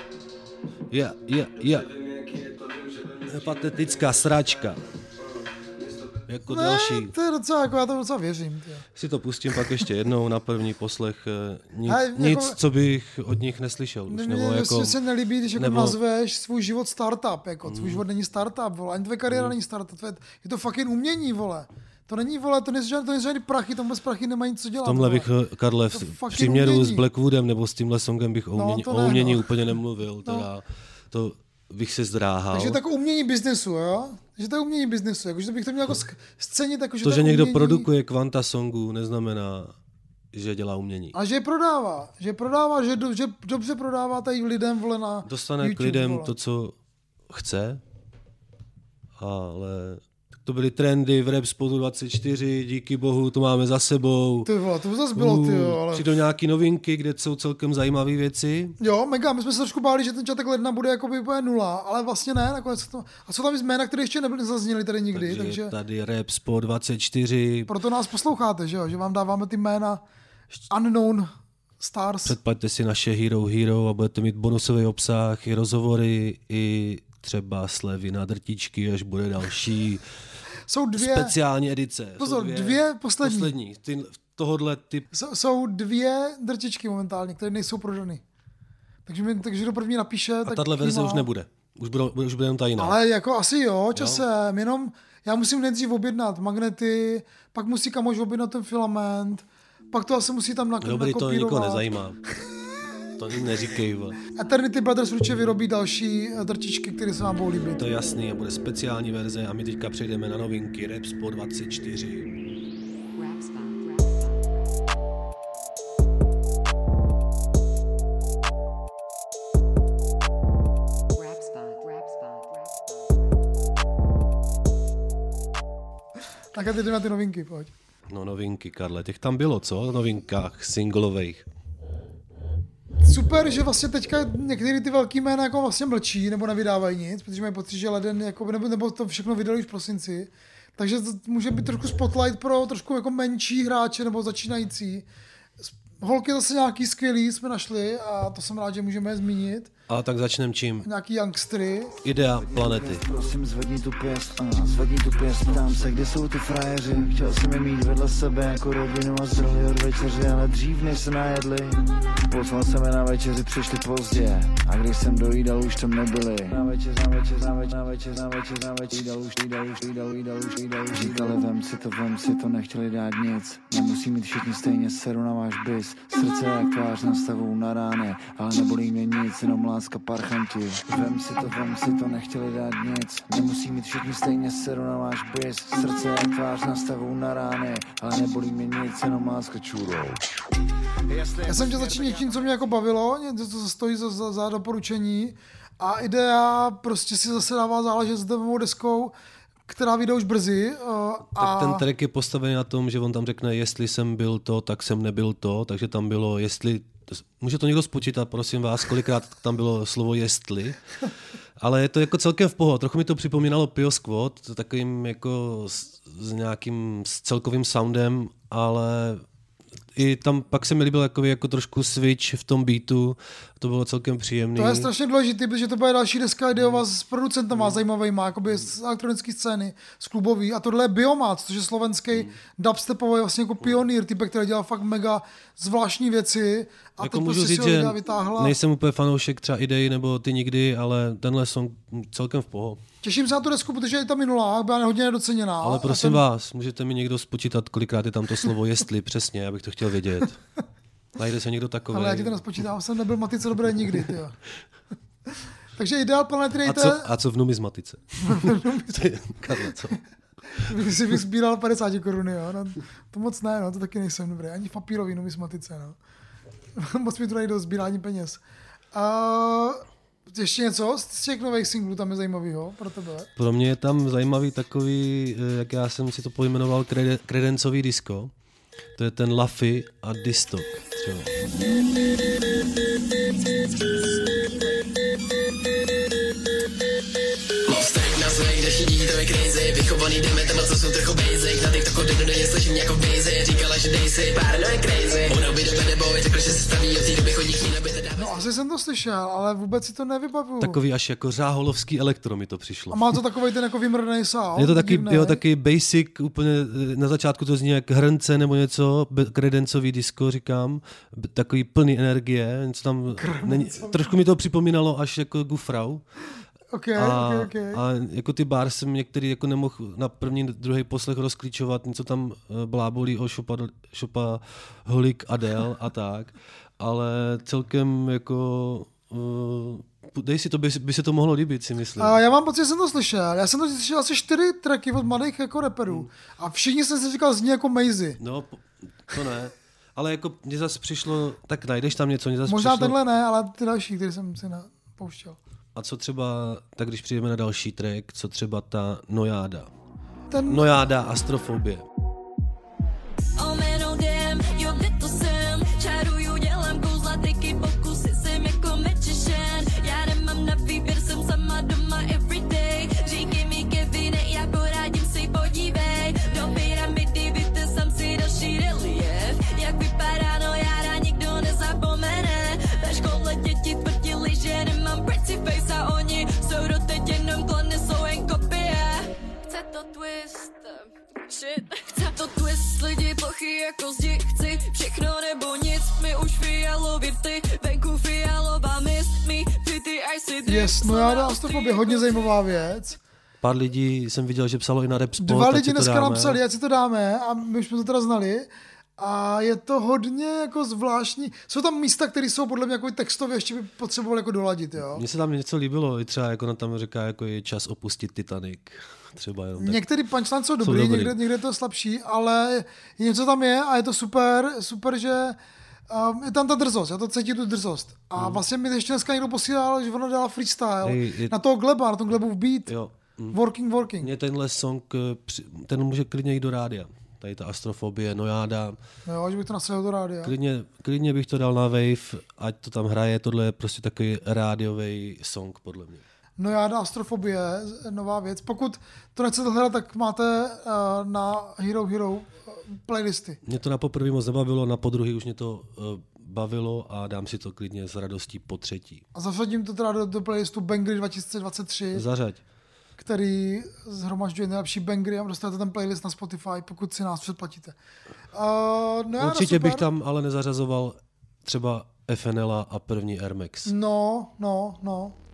Patetická sračka. Jako ne, další. To je docela, jako já to docela věřím. Tě. Si to pustím pak ještě jednou na první poslech. Nic, co bych od nich neslyšel. Už, nebo jako, se nelíbí, když jako nazveš svůj život startup. Jako, svůj život není startup, vole. Ani tvoje kariéra není startup. Je to fucking umění, vole. To není, vole, to nejsou žádný prachy, tam bez prachy nemají co dělat. V tomhle bych, Karle, v příměru s Blackwoodem nebo s tímhle songem bych o umění úplně nemluvil. Teda, to bych se zdráhal. Takže tak umění biznesu, jo? Že to je umění biznesu, jakože bych to měl jako scenit, jakože to, že někdo produkuje kvanta songů, neznamená, že dělá umění. A že je prodává. Že dobře prodává tady lidem, vole, na dostane YouTube, k lidem, vole, to, co chce. Ale to byly trendy v Rap Spotu 24, díky bohu, to máme za sebou. Ty vole, to by zase bylo, tyjo, ale... Přijdou nějaký novinky, kde jsou celkem zajímavé věci. Jo, mega, my jsme se trošku báli, že ten čátek ledna bude jako by nula, ale vlastně ne, nakonec to... A jsou tam jména, které ještě nezazněly tady nikdy, takže... Tady Rap Spot 24. Proto nás posloucháte, že jo, že vám dáváme ty jména Unknown Stars. Předplaťte si naše Hero a budete mít bonusový obsah, i rozhovory, i třeba slevy na drtičky, až bude další. Jsou dvě speciální edice. Pozor, dvě poslední. Tohodle typ. Jsou dvě drtičky momentálně, které nejsou prodaný. Takže do první napíše. A tahle verze už nebude. Už bude jenom ta jiná. Ale jako asi jo, časem. Jenom já musím nejdřív objednat magnety, pak musí kamoš objednat ten filament, pak to asi musí tam nakopírovat. Dobrý, to nikoho nezajímá. To jim neříkej. Eternity Brothers určitě vyrobí další drtičky, které se vám budou líbit. To je jasný, a bude speciální verze a my teďka přejdeme na novinky Rapspo 24. Tak a teď jdeme na ty novinky, pojď. No novinky, Karle, těch tam bylo, co? V novinkách singlových. Super, že vlastně teďka některé ty velký jména jako vlastně mlčí nebo nevydávají nic, protože mají pocit, že leden jako, nebo to všechno vydali už v prosinci. Takže to může být trošku spotlight pro trošku jako menší hráče nebo začínající. Holky zase nějaký skvělý jsme našli a to jsem rád, že můžeme je zmínit. A tak začneme čím? Nějaký youngstry. Idea planety. Prosím, zvedni tu pěst, zvedni tu pěst. Ptám se, kde jsou ty frajeři. Chtěl jsem je mít vedle sebe jako rodinu a zroli od večeři, ale dřív než se najedli. Poslal jsem je na večeři, přišli pozdě. A když jsem dojídal, už tam nebyli. Na večeř. Jídal už. Říkali, vem si to, nechtěli dát nic. Nemusí mít všichni stejně seru na váš bis. Srdce jak tvář nastavou na rány, ale nebolí mě nic, jenom láska parchantů. Vem si to, nechtěli dát nic. Nemusí mít všichni stejně seru na váš bis. Srdce jak tvář nastavou na rány, ale nebolí mě nic, jenom láska čůrou. Já jsem tě začal něčím, co mě jako bavilo, něco, co stojí za doporučení. A Idea prostě si zase dává záležet s demovou deskou, která vyjde už brzy. A tak ten track je postavený na tom, že on tam řekne, jestli jsem byl to, tak jsem nebyl to, takže tam bylo, jestli... Může to někdo spočítat, prosím vás, kolikrát tam bylo slovo jestli, ale je to jako celkem v pohodě. Trochu mi to připomínalo Pio Squad, takovým jako s nějakým s celkovým soundem, ale... I tam pak se mi líbil jako trošku switch v tom beatu, to bylo celkem příjemný. To je strašně důležitý, protože to bude další deska Ideova s producentama zajímavýma, jakoby z elektronické scény, z klubový. A tohle je Biomat, což je slovenský dubstepový vlastně jako pionýr, typ, který dělal fakt mega zvláštní věci. A jako teď můžu říct, že nejsem úplně fanoušek třeba Idei nebo ty nikdy, ale tenhle song celkem v poho. Těším se na tu desku, protože je ta minulá, byla hodně nedoceněná. Ale prosím vás, můžete mi někdo spočítat, kolikrát je tam to slovo jestli, přesně, já bych to chtěl vědět. Najde se někdo takový. Ale já ti to nespočítám, jsem nebyl matice dobré nikdy. Tyjo. Takže Ideál planety dejte... A co v numizmatice? Karla, co? Když jsi vysbíral 50 koruny, jo? No, to moc ne, no, to taky nejsem dobrý. Ani v papírový numizmatice. No. Moc mi to nejde o sbírání peněz. Ještě něco z těch nových singlů tam je zajímavýho pro tebe? Pro mě je tam zajímavý takový, jak já jsem si to pojmenoval, kredencový disco. To je ten Laffy a Distok. Třeba. Vychovaný demetem a co jsou trochu basic. Na TikToku denodenně slyším nějakou basic. Říkala, že dej si pár, no je crazy. Ono by dobe neboj, řekl, že se staví od té doby chodí chvíle, aby teda... No asi jsem to slyšel, ale vůbec si to nevybavuju. Takový až jako řáholovský elektro mi to přišlo. A má to takovej ten jako vymrdaný sound. Je to taky, jo, taky basic, úplně na začátku to zní jak hrnce nebo něco, kredencový disco říkám, takový plný energie, něco tam... Není, trošku mi to připomínalo až jako Gufrau. Okay. A jako ty bars jsem některý jako nemohl na první, druhý poslech rozklíčovat, něco tam blábolí o Šopaholik Adele a tak, ale celkem jako... Dej si to, by se to mohlo líbit, si myslím. Já mám pocit, že jsem to slyšel. Já jsem to slyšel asi 4 tracky od mladých jako rapperů. A všichni jsem si říkal, zní jako Maizy. No, to ne. Ale jako mě zase přišlo... Tak najdeš tam něco, mě zase možná přišlo... Možná tenhle ne, ale ty další, který jsem si pouštěl. A co třeba, tak když přijdeme na další track, co třeba ta Nojáda? Nojáda, Astrofobie. Oh man, oh damn, jo, kde to jsem? Čaruju, dělám kouzla, triky, pokusy, jsem jako magician. Já nemám na výběr, jsem sama doma everyday. Říkej mi, Kevine, já poradím si, podívej. Do pyramidy, víte, jsem si další relief. Jak vypadá Nojáda, nikdo nezapomene. Ve škole děti tvrdili, že nemám pretty face a oni jsou do teď shit. Chce to twist, lidi plochy jako zdi, chci všechno nebo nic, my už fialově ty, venku fialová mist, my fity, I see this. Yes, no já na Astrofobě, hodně zajímavá věc. Pár lidí jsem viděl, že psalo i na Depsport. Dva lidi dneska napsali, ať si to dáme a my už jsme to teda znali. A je to hodně jako zvláštní. Jsou tam místa, které jsou podle mě jako textově ještě by potřeboval jako doladit, jo. Mně se tam něco líbilo, i třeba jako na tam říká jako je čas opustit Titanic. Třeba jenom tak. Některý punchline jsou dobrý, někde to slabší, ale něco tam je a je to super, super, že je tam ta drzost, já to cítím tu drzost. A vlastně mi ještě dneska někdo posílal, že ono dělá freestyle na toho Gleba, na tom Glebův beat. Jo. Working. Mě tenhle song, ten může klidně jít do rádia. Tady ta Astrofobie, no já dám. No jo, že bych to nasadil do rádia. Klidně bych to dal na Wave, ať to tam hraje, tohle je prostě takový rádiový song, podle mě. No já dám Astrofobie, nová věc. Pokud to nechcete hledat, tak máte na Hero Hero playlisty. Mě to na poprvé moc nebavilo, na podruhý už mě to bavilo a dám si to klidně s radostí po třetí. A zařadím to teda do playlistu Bangry 2023. Zařaď. Který zhromažďuje nejlepší bangry a dostanete ten playlist na Spotify, pokud si nás předplatíte. No určitě bych tam ale nezařazoval třeba FNL a první Air Max. No,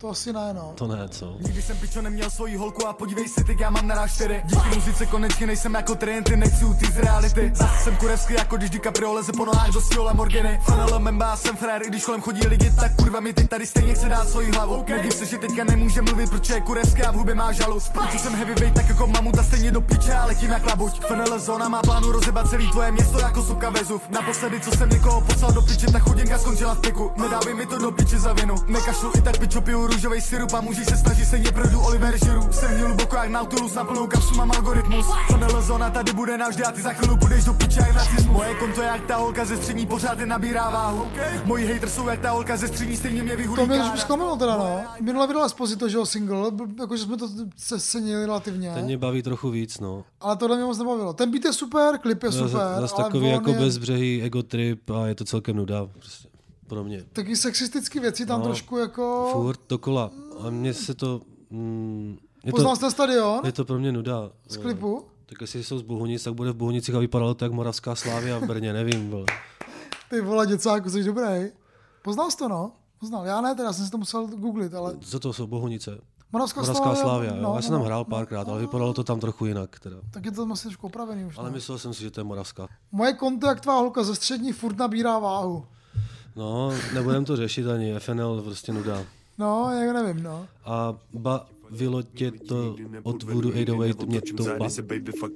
to asi ne, no. To ne, co? Nikdy jsem pičo neměl svoji holku a podívej se, teď já mám naráž 4. Díky muzice konečně nejsem jako trendy, nechci utýt z reality. Zase jsem kurevský, jako když DiCaprio leze po nohách do Siola Morgany. FNL memba, jsem frér, i když kolem chodí lidi, tak kurva mi teď tady stejně chce dát svoji hlavu. Okay. Nedím se, že teďka nemůže mluvit, protože je kurevský a v hubě má žalud. Protože jsem heavyweight, tak jako mamuta stejně do piče, ale letím jak labuť. FNL zóna má plánu rozebat celý tvoje město jako suka Vezuv. Naposledy, co jsem někoho poslal do piče, ta chodinka skončila v tyku. Nedávej mi to do piče za vinu. Nekašlu i tak pičo piju růžovej sirup a můžeš se snažit se neprodu Oliver Žiru. Jsem hnil hluboko jak Nautilus, na plnou kapsu mám algoritmus. Tonel zóna tady bude navždy a ty za chvíli budeš do piče jak nacismu. Moje konto jak ta holka ze střední pořád nabírá váhu. Okay. Moji hejtr jsou jak ta holka ze střední, stejně mě vyhulí. To mě už zklamalo teda, no. Minule vydala Esposito, že jo, single, jakože jsme to secenili relativně. Ten mě baví trochu víc, no. Ale tohle mě moc nebavilo. Ten beat je super, klip je super. Zas takový jako je... bezbřehý ego trip a je to celkem nuda, prostě. Pro mě. Taky sexistické věci tam trošku jako... Furt dokola. A mně se to... Poznal jste stadion? Je to pro mě nuda. Z klipu? Tak jestli jsou z Bohunic, tak bude v Bohunicích a vypadalo to jak Moravská Slávia v Brně, nevím. Vole. Ty vole, děcáku, jsi dobrý. Poznal jsi to, no? Poznal. Já ne, teda jsem si to musel googlit, ale... Za to jsou Bohunice. Moravská Slávia. No, já jsem tam hrál párkrát, ale vypadalo to tam trochu jinak. Teda. Tak je to tam asi trošku opravený už. Ale myslel jsem si, že to je moravská. Moje konto, jak tvá holka ze střední, furt nabírá váhu. No, nebudem to řešit ani, FNL prostě nuda. No, já nevím, no. A bavilo tě to od Voodoo 808, mě to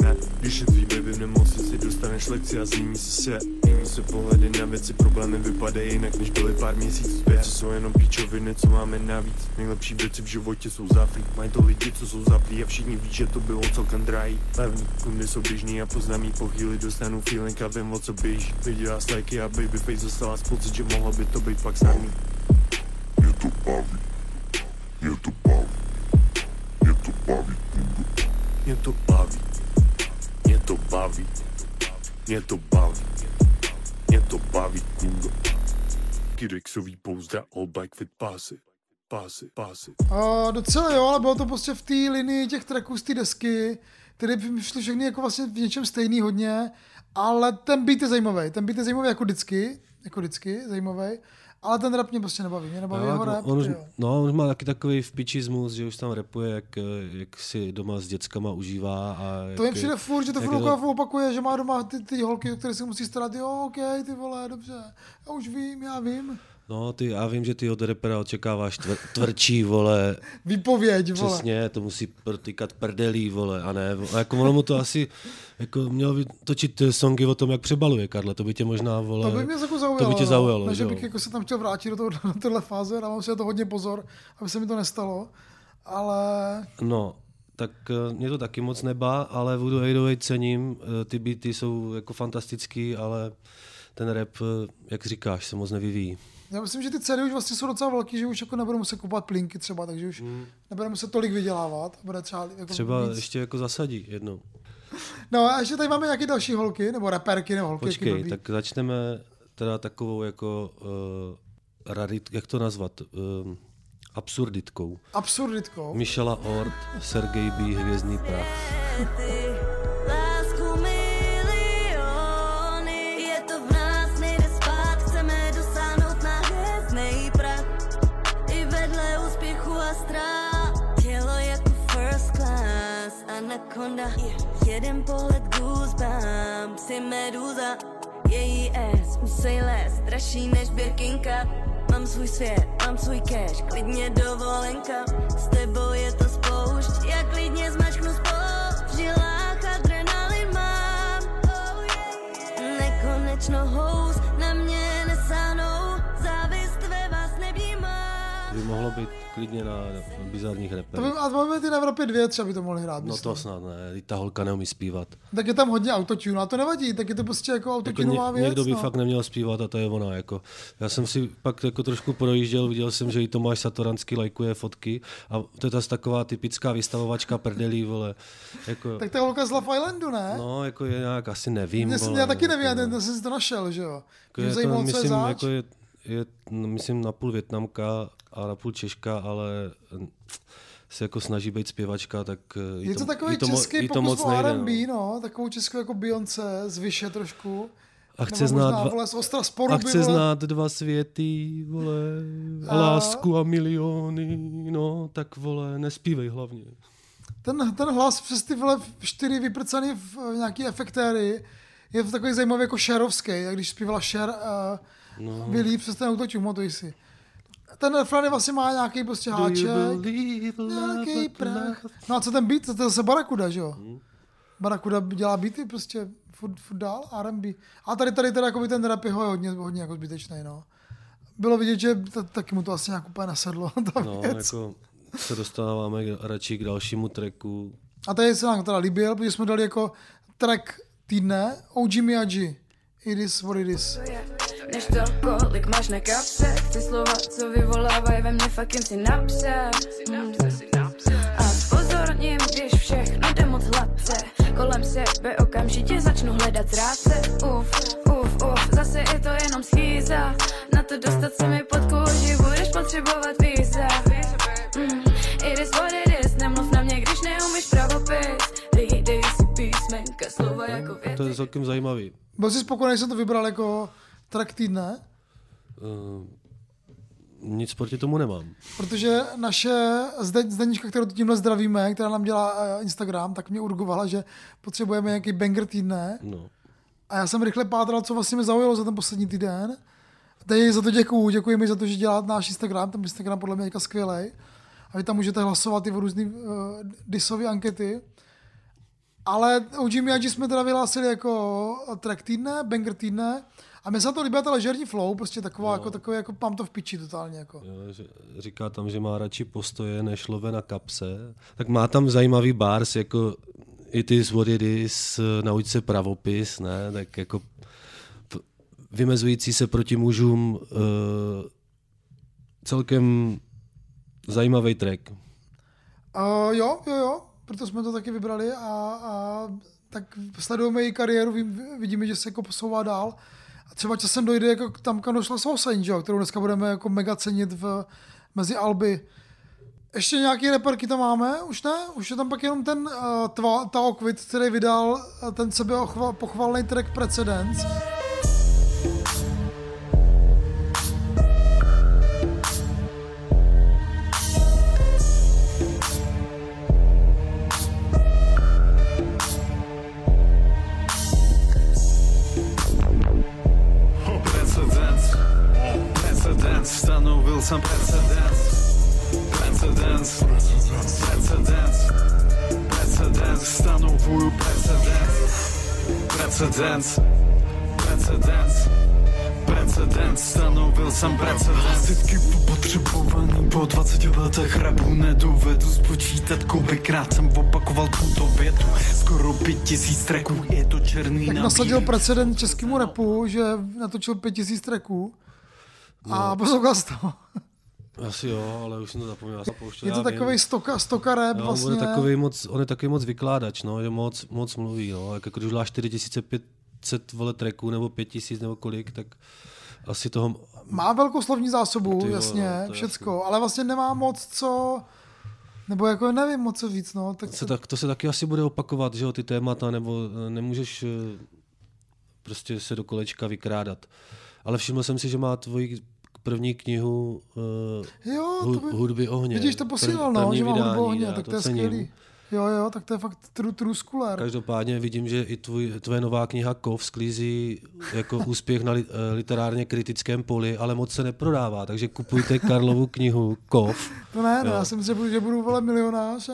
baví. Když je tvý baby v nemocnici, dostaneš lekci a změní si se. Mění se pohledy na věci, problémy vypadají jinak, než byly pár měsíců zpět. Co jsou jenom píčoviny, co máme navíc. Nejlepší věci v životě jsou záflí. Mají to lidi, co jsou záflí a všichni ví, že to bylo celkem drájí. Levní kundy jsou běžný a poznamí pochýly, dostanu feeling a vím, o co běží. Viděla slajky a babyface zostala z pocit, že mohla by to být pak snadný. Mě to baví, kungo. Kirexový pouzdra, all bike fit pasy. Docela jo, ale bylo to prostě v té linii těch tracků z té desky, které by šly všechny jako vlastně v něčem stejný hodně, ale ten beat je zajímavý jako vždycky, zajímavý. Ale ten rap mě prostě nebaví, jeho rap. On má taky takový vpičismus, že už tam rapuje, jak si doma s děckama užívá. A to jim přijde furt, že to furt opakuje, že má doma ty holky, které si musí starat. Jo, okej, ty vole, dobře, já už vím, No, já vím, že ty od repera očekáváš tvrdší, vole. Výpověď, vole. Přesně, to musí protýkat prdelí, vole, a ne. A jako ono mu to asi, jako mělo by točit songy o tom, jak přebaluje, Karle, to by tě možná, vole. To by mě jako zaujalo. To by tě zaujalo, no, že bych jako se tam chtěl vrátit do téhle fáze, dávám si na to hodně pozor, aby se mi to nestalo, ale... No, tak mě to taky moc nebá, ale Voodoo 808 cením, ty beaty jsou jako fantastický, ale ten rap, jak říkáš, se moc nevyvíjí. Já myslím, že ty ceny už vlastně jsou docela velký, že už jako nebudeme muset kupovat plinky třeba, takže už nebudeme muset tolik vydělávat. Bude třeba víc. Ještě jako zasadí jednou. No a ještě tady máme nějaké další holky, nebo raperky, nebo holky. Počkej, tak začneme teda takovou jako, jak to nazvat, absurditkou. Michela Ord, Sergej B, Hvězdný prach. na konda, jeden pohled goosebumps, je meduza, její S, musej les, dražší než birkinka, mám svůj svět, mám svůj cash, klidně dovolenka, s tebou je to spoušť, já klidně zmačknu spoušť, v žilách adrenalin mám, oh yeah. Nekonečno hous, na mě nesáhnou, závist ve vás nevnímá. By mohlo být klidně na bizarních reperech. A máme ty na Evropě 2, třeba by to mohli hrát. No to snad ne, ta holka neumí zpívat. Tak je tam hodně autotune, a to nevadí, tak je to prostě jako autotunová věc. Někdo by fakt neměl zpívat a to je ona. Jako. Já jsem si pak jako trošku projížděl, viděl jsem, že i Tomáš Satoranský lajkuje fotky a to je ta taková typická vystavovačka prdelí, vole. Jako, tak ta holka z Love Islandu, ne? No, jako je nějak, asi nevím. Já taky nevím, já jsem si to našel, že jo. Je, myslím, napůl Vietnamka a napůl Češka, ale se jako snaží být zpěvačka, tak je to takový český pokus o R&B, no, takovou českou jako Beyoncé, zvyše trošku. A chce znát dva světy, vole, a lásku a miliony, no, tak vole, nespívej hlavně. Ten hlas přes ty vole čtyři vyprcaný v nějaký efektéry je to takový zajímavý jako šerovský, jak když zpívala Šer... No. Bylí přes ten autotune, motuj si. Ten refrén vlastně má nějaký prostě háček, nějaký prach. No a co ten beat, to je zase Barakuda, že jo? Barakuda dělá beaty prostě furt dál, R&B. A tady teda jako ten rap je hodně jako zbytečnej, no. Bylo vidět, že taky mu to asi nějak úplně nasedlo, ta no, věc. Jako se dostáváme radši k dalšímu tracku. A tady se nám teda líbil, protože jsme dali jako track týdne, OG Miyagi, It Is What It Is. Než to, kolik máš na kapse, ty slova, co vyvolávají ve mně, fakt jen si napsat. A pozorním, když všechno jde moc hladce, kolem sebe okamžitě začnu hledat zráce. Uf, zase je to jenom schýza, na to dostat se mi pod kůži, budeš potřebovat víza. It is what it is, nemluv na mě, když neumíš pravopis, dej si písmenka, slova jako věty. To je celkem zajímavý. Byl jsi spokojený, jsem to vybral jako... track týdne? Nic proti tomu nemám. Protože naše Zdeníčka, kterou tímhle zdravíme, která nám dělá Instagram, tak mě urgovala, že potřebujeme nějaký banger týdne. No. A já jsem rychle pátral, co vlastně mě zaujalo za ten poslední týden. Tady za to děkuju. Děkuji mi za to, že dělá náš Instagram. Ten Instagram podle mě je skvělej. A vy tam můžete hlasovat i v různý disový ankety. Ale OG Miyagi jsme teda vyhlásili jako track týdne, banger týdne. A mě se to líbí ta ležerní flow, prostě taková, no. jako mám to v piči totálně. Jako. Jo, říká tam, že má radši postoje než love na kapse. Tak má tam zajímavý bars, jako it is what it is, nauč se pravopis, ne? Tak jako vymezující se proti mužům, celkem zajímavý track. Jo, proto jsme to taky vybrali a tak sledujeme její kariéru, vidíme, že se jako posouvá dál. A třeba časem dojde jako tam, kam došla Sawsane, kterou dneska budeme jako mega cenit mezi alby. Ještě nějaký reperky tam máme, už ne? Už je tam pak jenom ten Taoquid, který vydal ten sebepochvalný track Precedence. Stanovil jsem precedens. Vždycky potřebovaný po 20 letech rapu nedovedu spočítat, kolikrát jsem opakoval tuto větu. Skoro 5000 tracků, je to černý nabír. Tak nasadil precedens českému rapu, že natočil 5000 tracků. No. A poslouchal jsi to? Asi jo, ale už jsem to zapomněl. Je to takovej stoka rap vlastně. On je takový moc vykládač, no, že moc mluví. No. Jako když dělá 4500 vole tracků nebo 5000 nebo kolik, tak asi toho... Má velkou slovní zásobu, tyjo, jasně, no, všecko, jasný. Ale vlastně nemá moc co... Nebo jako nevím moc co víc. No, to se taky asi bude opakovat, že jo, ty témata, nebo nemůžeš prostě se do kolečka vykrádat. Ale všiml jsem si, že má tvoji první knihu Hudby ohně. Vidíš, to posílal, že má Hudbu ohně, tak to je skvělý. Jo, jo, tak to je fakt true skulár. Každopádně vidím, že i tvoje nová kniha Kov sklízí jako úspěch na literárně kritickém poli, ale moc se neprodává, takže kupujte Karlovu knihu Kov. To ne, no, já jsem si že budu volat milionář a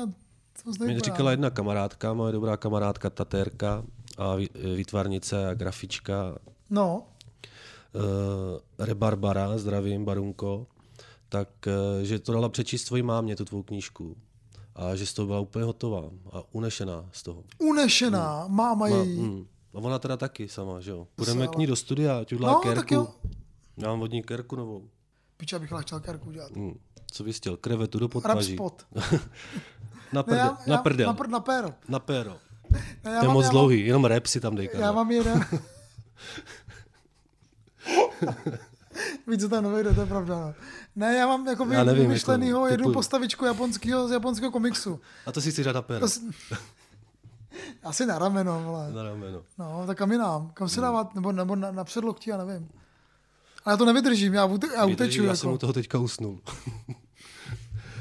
to zde mě říkala jedna kamarádka, moje dobrá kamarádka Tatérka a výtvarnice a grafička. No. Rebarbara, zdravím, Barunko. Tak, že to dala přečíst tvojí mámě, tu tvou knížku. A že z toho byla úplně hotová a unešená z toho. Unešená? Máma její. A ona teda taky sama, že jo. Půjdeme k ní do studia, ať udělá kerku. Já mám od ní kerku novou. Pič, abych chtěl kerku dělat. Co bys chtěl? Krevetu do podpaží. Na péro. To je moc dlouhý, jenom rap si tam dej. Já mám jeden. Víc, co tam nevejde, to je pravda. Ne, já mám jako vymyšlenýho jako, jednu postavičku z japonského komiksu. A to si chci řada péra. Asi na rameno, vole. Na rameno. No, tak kam jinám. Kam si dávat, nebo na předloktí, já nevím. Ale já to nevydržím, já uteču. Já jsem u toho teďka usnul.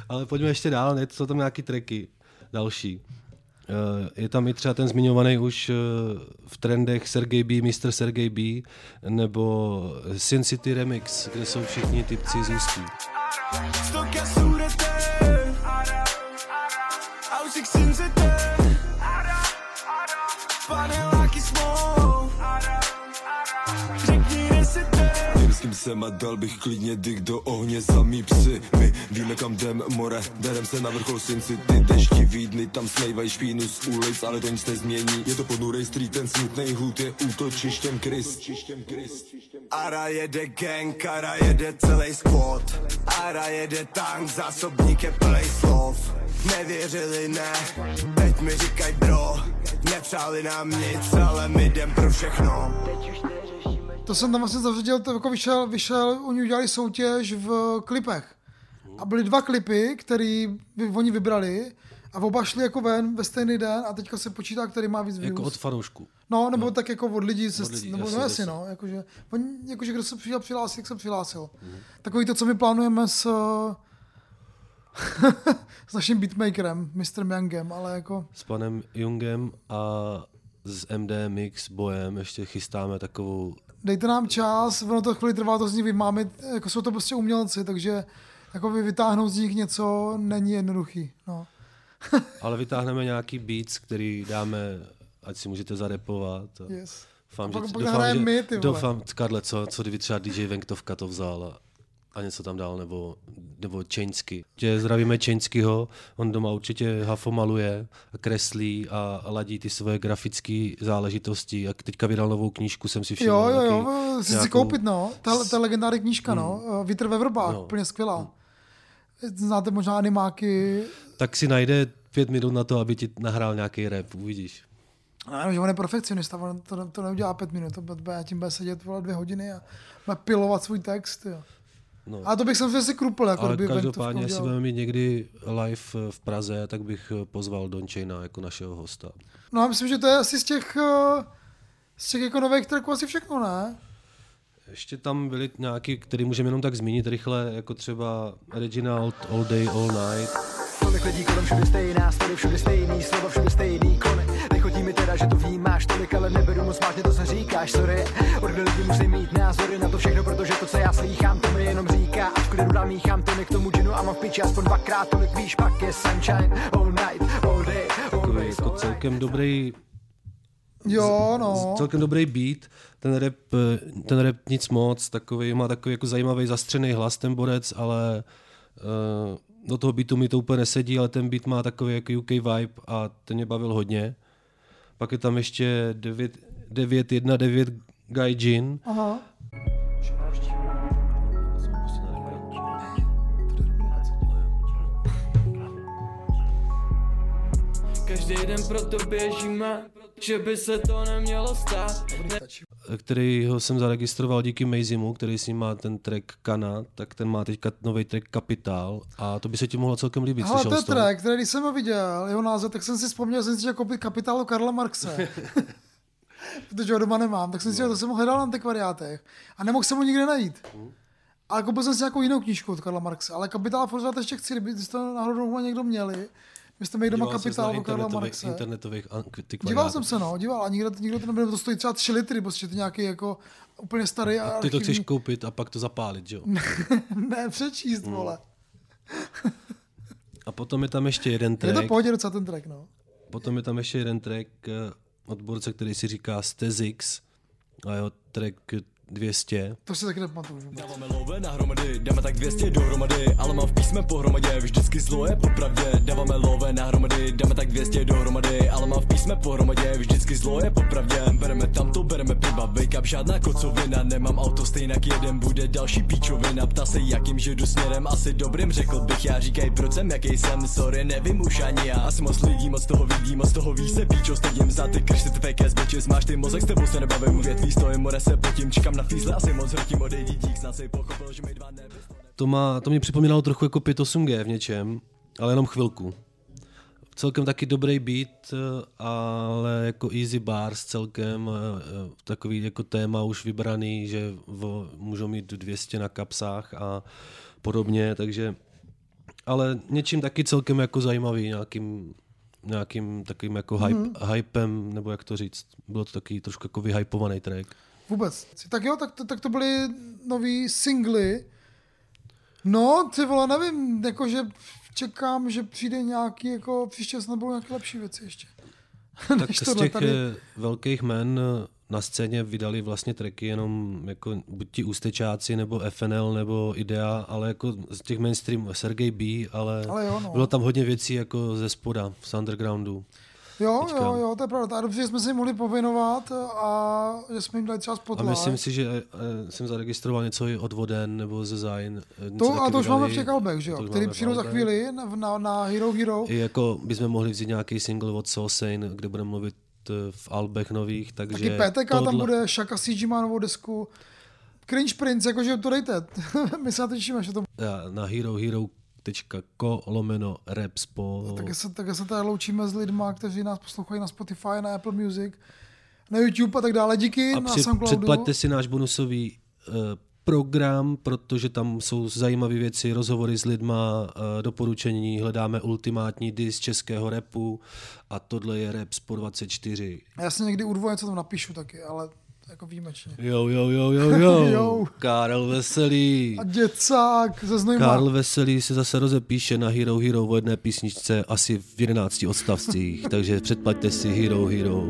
Ale pojďme ještě dál, ne? Jsou tam nějaký tracky další. Je tam i třeba ten zmiňovaný už v trendech Sergej B, Mr. Sergej B, nebo Sin City Remix, kde jsou všichni typci z Ústí. Jsem a dal bych klidně dyk do ohně za mý psy. My víme kam jdem, more, derem se na vrchol Sin City. Dešti Vídny, tam snejvají špínu z ulic, ale to nic nezmění. Je to ponurej street, ten smutnej hůd je útočištěm Chris. Ara jede gang, ara jede celý squad. Ara jede tank, zásobník je plej slov. Nevěřili ne, teď mi říkaj bro. Nepřáli nám nic, ale my jdem pro všechno. To jsem tam vlastně zavředil, to jako vyšel, oni udělali soutěž v klipech. A byly dva klipy, který oni vybrali a oba šli jako ven ve stejný den a teďka se počítá, který má víc views. Jako od fanoušků. No, nebo tak jako od lidí. Jasně. No, jakože kdo se přihlásil, jak se přihlásil. Takový to, co my plánujeme s naším beatmakerem, Mr. Youngem, ale jako... S panem Youngem a s MDMX Bojem ještě chystáme takovou... Dejte nám čas, ono to chvíli trvá, to z nich vymámit, jako jsou to prostě umělci, takže jako vytáhnout z nich něco není jednoduchý. No. Ale vytáhneme nějaký beats, který dáme, ať si můžete zarepovat. Yes. Doufám, Karle, co kdyby třeba DJ Venktovka to vzal a něco tam dál, nebo Čeňsky. Zdravíme Čeňskyho, on doma určitě hafomaluje a kreslí a ladí ty svoje grafické záležitosti. A teďka vydal novou knížku, jsem si všiml. Jo, jsi si koupit, no. Ta legendární knížka, Vítr ve vrbách, úplně skvělá. Znáte možná animáky. Tak si najde 5 minut na to, aby ti nahrál nějaký rap, uvidíš. No, že on je perfekcionista, on to neudělá 5 minut, já tím bude sedět 2 hodiny a bude pilovat svůj text, jo. No. A to bych samozřejmě si krupil. Jako ale každopádně, jestli budeme mít někdy live v Praze, tak bych pozval Dončejna jako našeho hosta. No a myslím, že to je asi z těch jako nových tracků asi všechno, ne? Ještě tam byly nějaký, který můžeme jenom tak zmínit rychle, jako třeba Reginald, All Day, All Night. Tolik lidí kolem všude stejná, story všude stejný, slova všude stejný, kone. Nechutí mi teda, že to vnímáš tolik, ale neberu moc vážně to, co říkáš, sorry. Ordy lidi musí mít názory na to všechno, protože to, co já slýchám, to mi jenom říká. A v klidu dál míchám to mi k tomu džinu a mám v piči aspoň 2x tolik, víš, pak je sunshine, all night, all day, all day. Jako celkem dobrý... Jo, no. Celkem dobrý beat, ten rap nic moc, má takový jako zajímavý zastřený hlas ten borec, ale do toho beatu mi to úplně nesedí, ale ten beat má takový jako UK vibe a ten mě bavil hodně. Pak je tam ještě 919 Gaijin. Aha. Každý den proto běžíme, že by se to nemělo stát. Kterýho jsem zaregistroval díky Mazimu, který s ním má ten track Kana, tak ten má teďka nový track Kapitál a to by se ti mohlo celkem líbit. Ale to je track, který když jsem ho viděl, jeho název, tak jsem si vzpomněl, že jsem si chtěl koupit Kapitál Karla Marxe. Protože ho doma nemám, tak jsem si to jsem ho hledal na antikvariátech a nemohl jsem ho nikde najít. Ale koupil jsem si nějakou jinou knížku od Karla Marxe, ale Kapitál pořád ještě chci, kdyby to náhodou někdo měli. Vy jste mi doma kapitál okradla Manexe. Díval jsem se, no, díval a nikdo to nebyl, to stojí třeba 3 litry, prostě ty nějaký jako úplně starý a ty to chceš koupit a pak to zapálit, že jo? Ne, přečíst, vole. A potom je tam ještě jeden track. Je to pohodě docela ten track, no. Potom je tam ještě jeden track od borce, který si říká Stezix a jeho track 200. To se taky nepamatuju. Dáváme love nahromady, dáme tak 200 dohromady, ale mám v písme pohromadě, vždycky zlo je popravdě. Dáváme love nahromady, dáme tak 200 dohromady, ale mám v písme pohromadě, vždycky zlo je popravdě. Bereme tamto, bereme piba, wake up, žádná kocovina, nemám auto, stejnak jeden bude další píčovina. Ptá se, jakým žedu směrem, asi dobrým řekl bych já, říkej, proč jsem, jaký jsem, sorry, nevím už ani já. Asi moc lidí, moc toho ví se píčo, stydím za ty krš, ty fake ass bitches, máš ty mozek, s tebou se nebavím, větví stojím, more se potím, čekám na fízle, asi moc hrtím, odejdi dík, snad si pochopil, že mi dva nebys. To mě připomínalo trochu jako 5.8G v něčem, ale jenom chvilku. Celkem taky dobrý beat, ale jako easy bars celkem, takový jako téma už vybraný, že můžou mít 200 na kapsách a podobně, takže, ale něčím taky celkem jako zajímavý, nějakým takovým jako hypem, nebo jak to říct, bylo to taky trošku jako vyhypovaný track. Vůbec. Tak jo, tak to byly nový singly. No, ty vole, nevím, jakože čekám, že přijde nějaký, jako příště snad budou nějaké lepší věci ještě. Tak z těch tady velkých jmen na scéně vydali vlastně tracky jenom jako buď ti Ústečáci, nebo FNL, nebo Idea, ale jako z těch mainstreamů Sergej B, ale jo, no. Bylo tam hodně věcí jako ze spoda, z undergroundu. Jo, to je pravda. A dobře, že jsme se jim mohli povinovat a že jsme jim dali třeba spotlight. A myslím si, že jsem zaregistroval něco i od Voden nebo ze Zain. A to už máme v těch albech, že jo? Který přijdou za chvíli na Hero Hero. I jako bychom mohli vzít nějaký single od Sawsane, kde budeme mluvit v albech nových, takže taky PTK tam bude, Shaka CG má novou desku. Cringe Prince, jakože to dejte. My se na to těšíme, že to na herohero.co/rapspo. Tak se tady loučíme s lidma, kteří nás poslouchají na Spotify, na Apple Music, na YouTube a tak dále. Díky, na SoundCloudu. Předplaťte si náš bonusový program, protože tam jsou zajímavé věci, rozhovory s lidma, doporučení, hledáme ultimátní diss českého rapu a tohle je Rapspo 24. Já si někdy udvoje, co tam napíšu taky, ale jako výjimečně. Jo. Karel Veselý. A děcák ze Znojma. Karel Veselý se zase rozepíše na Hero Hero v jedné písničce asi v 11 odstavcích, takže předplaťte si Hero Hero.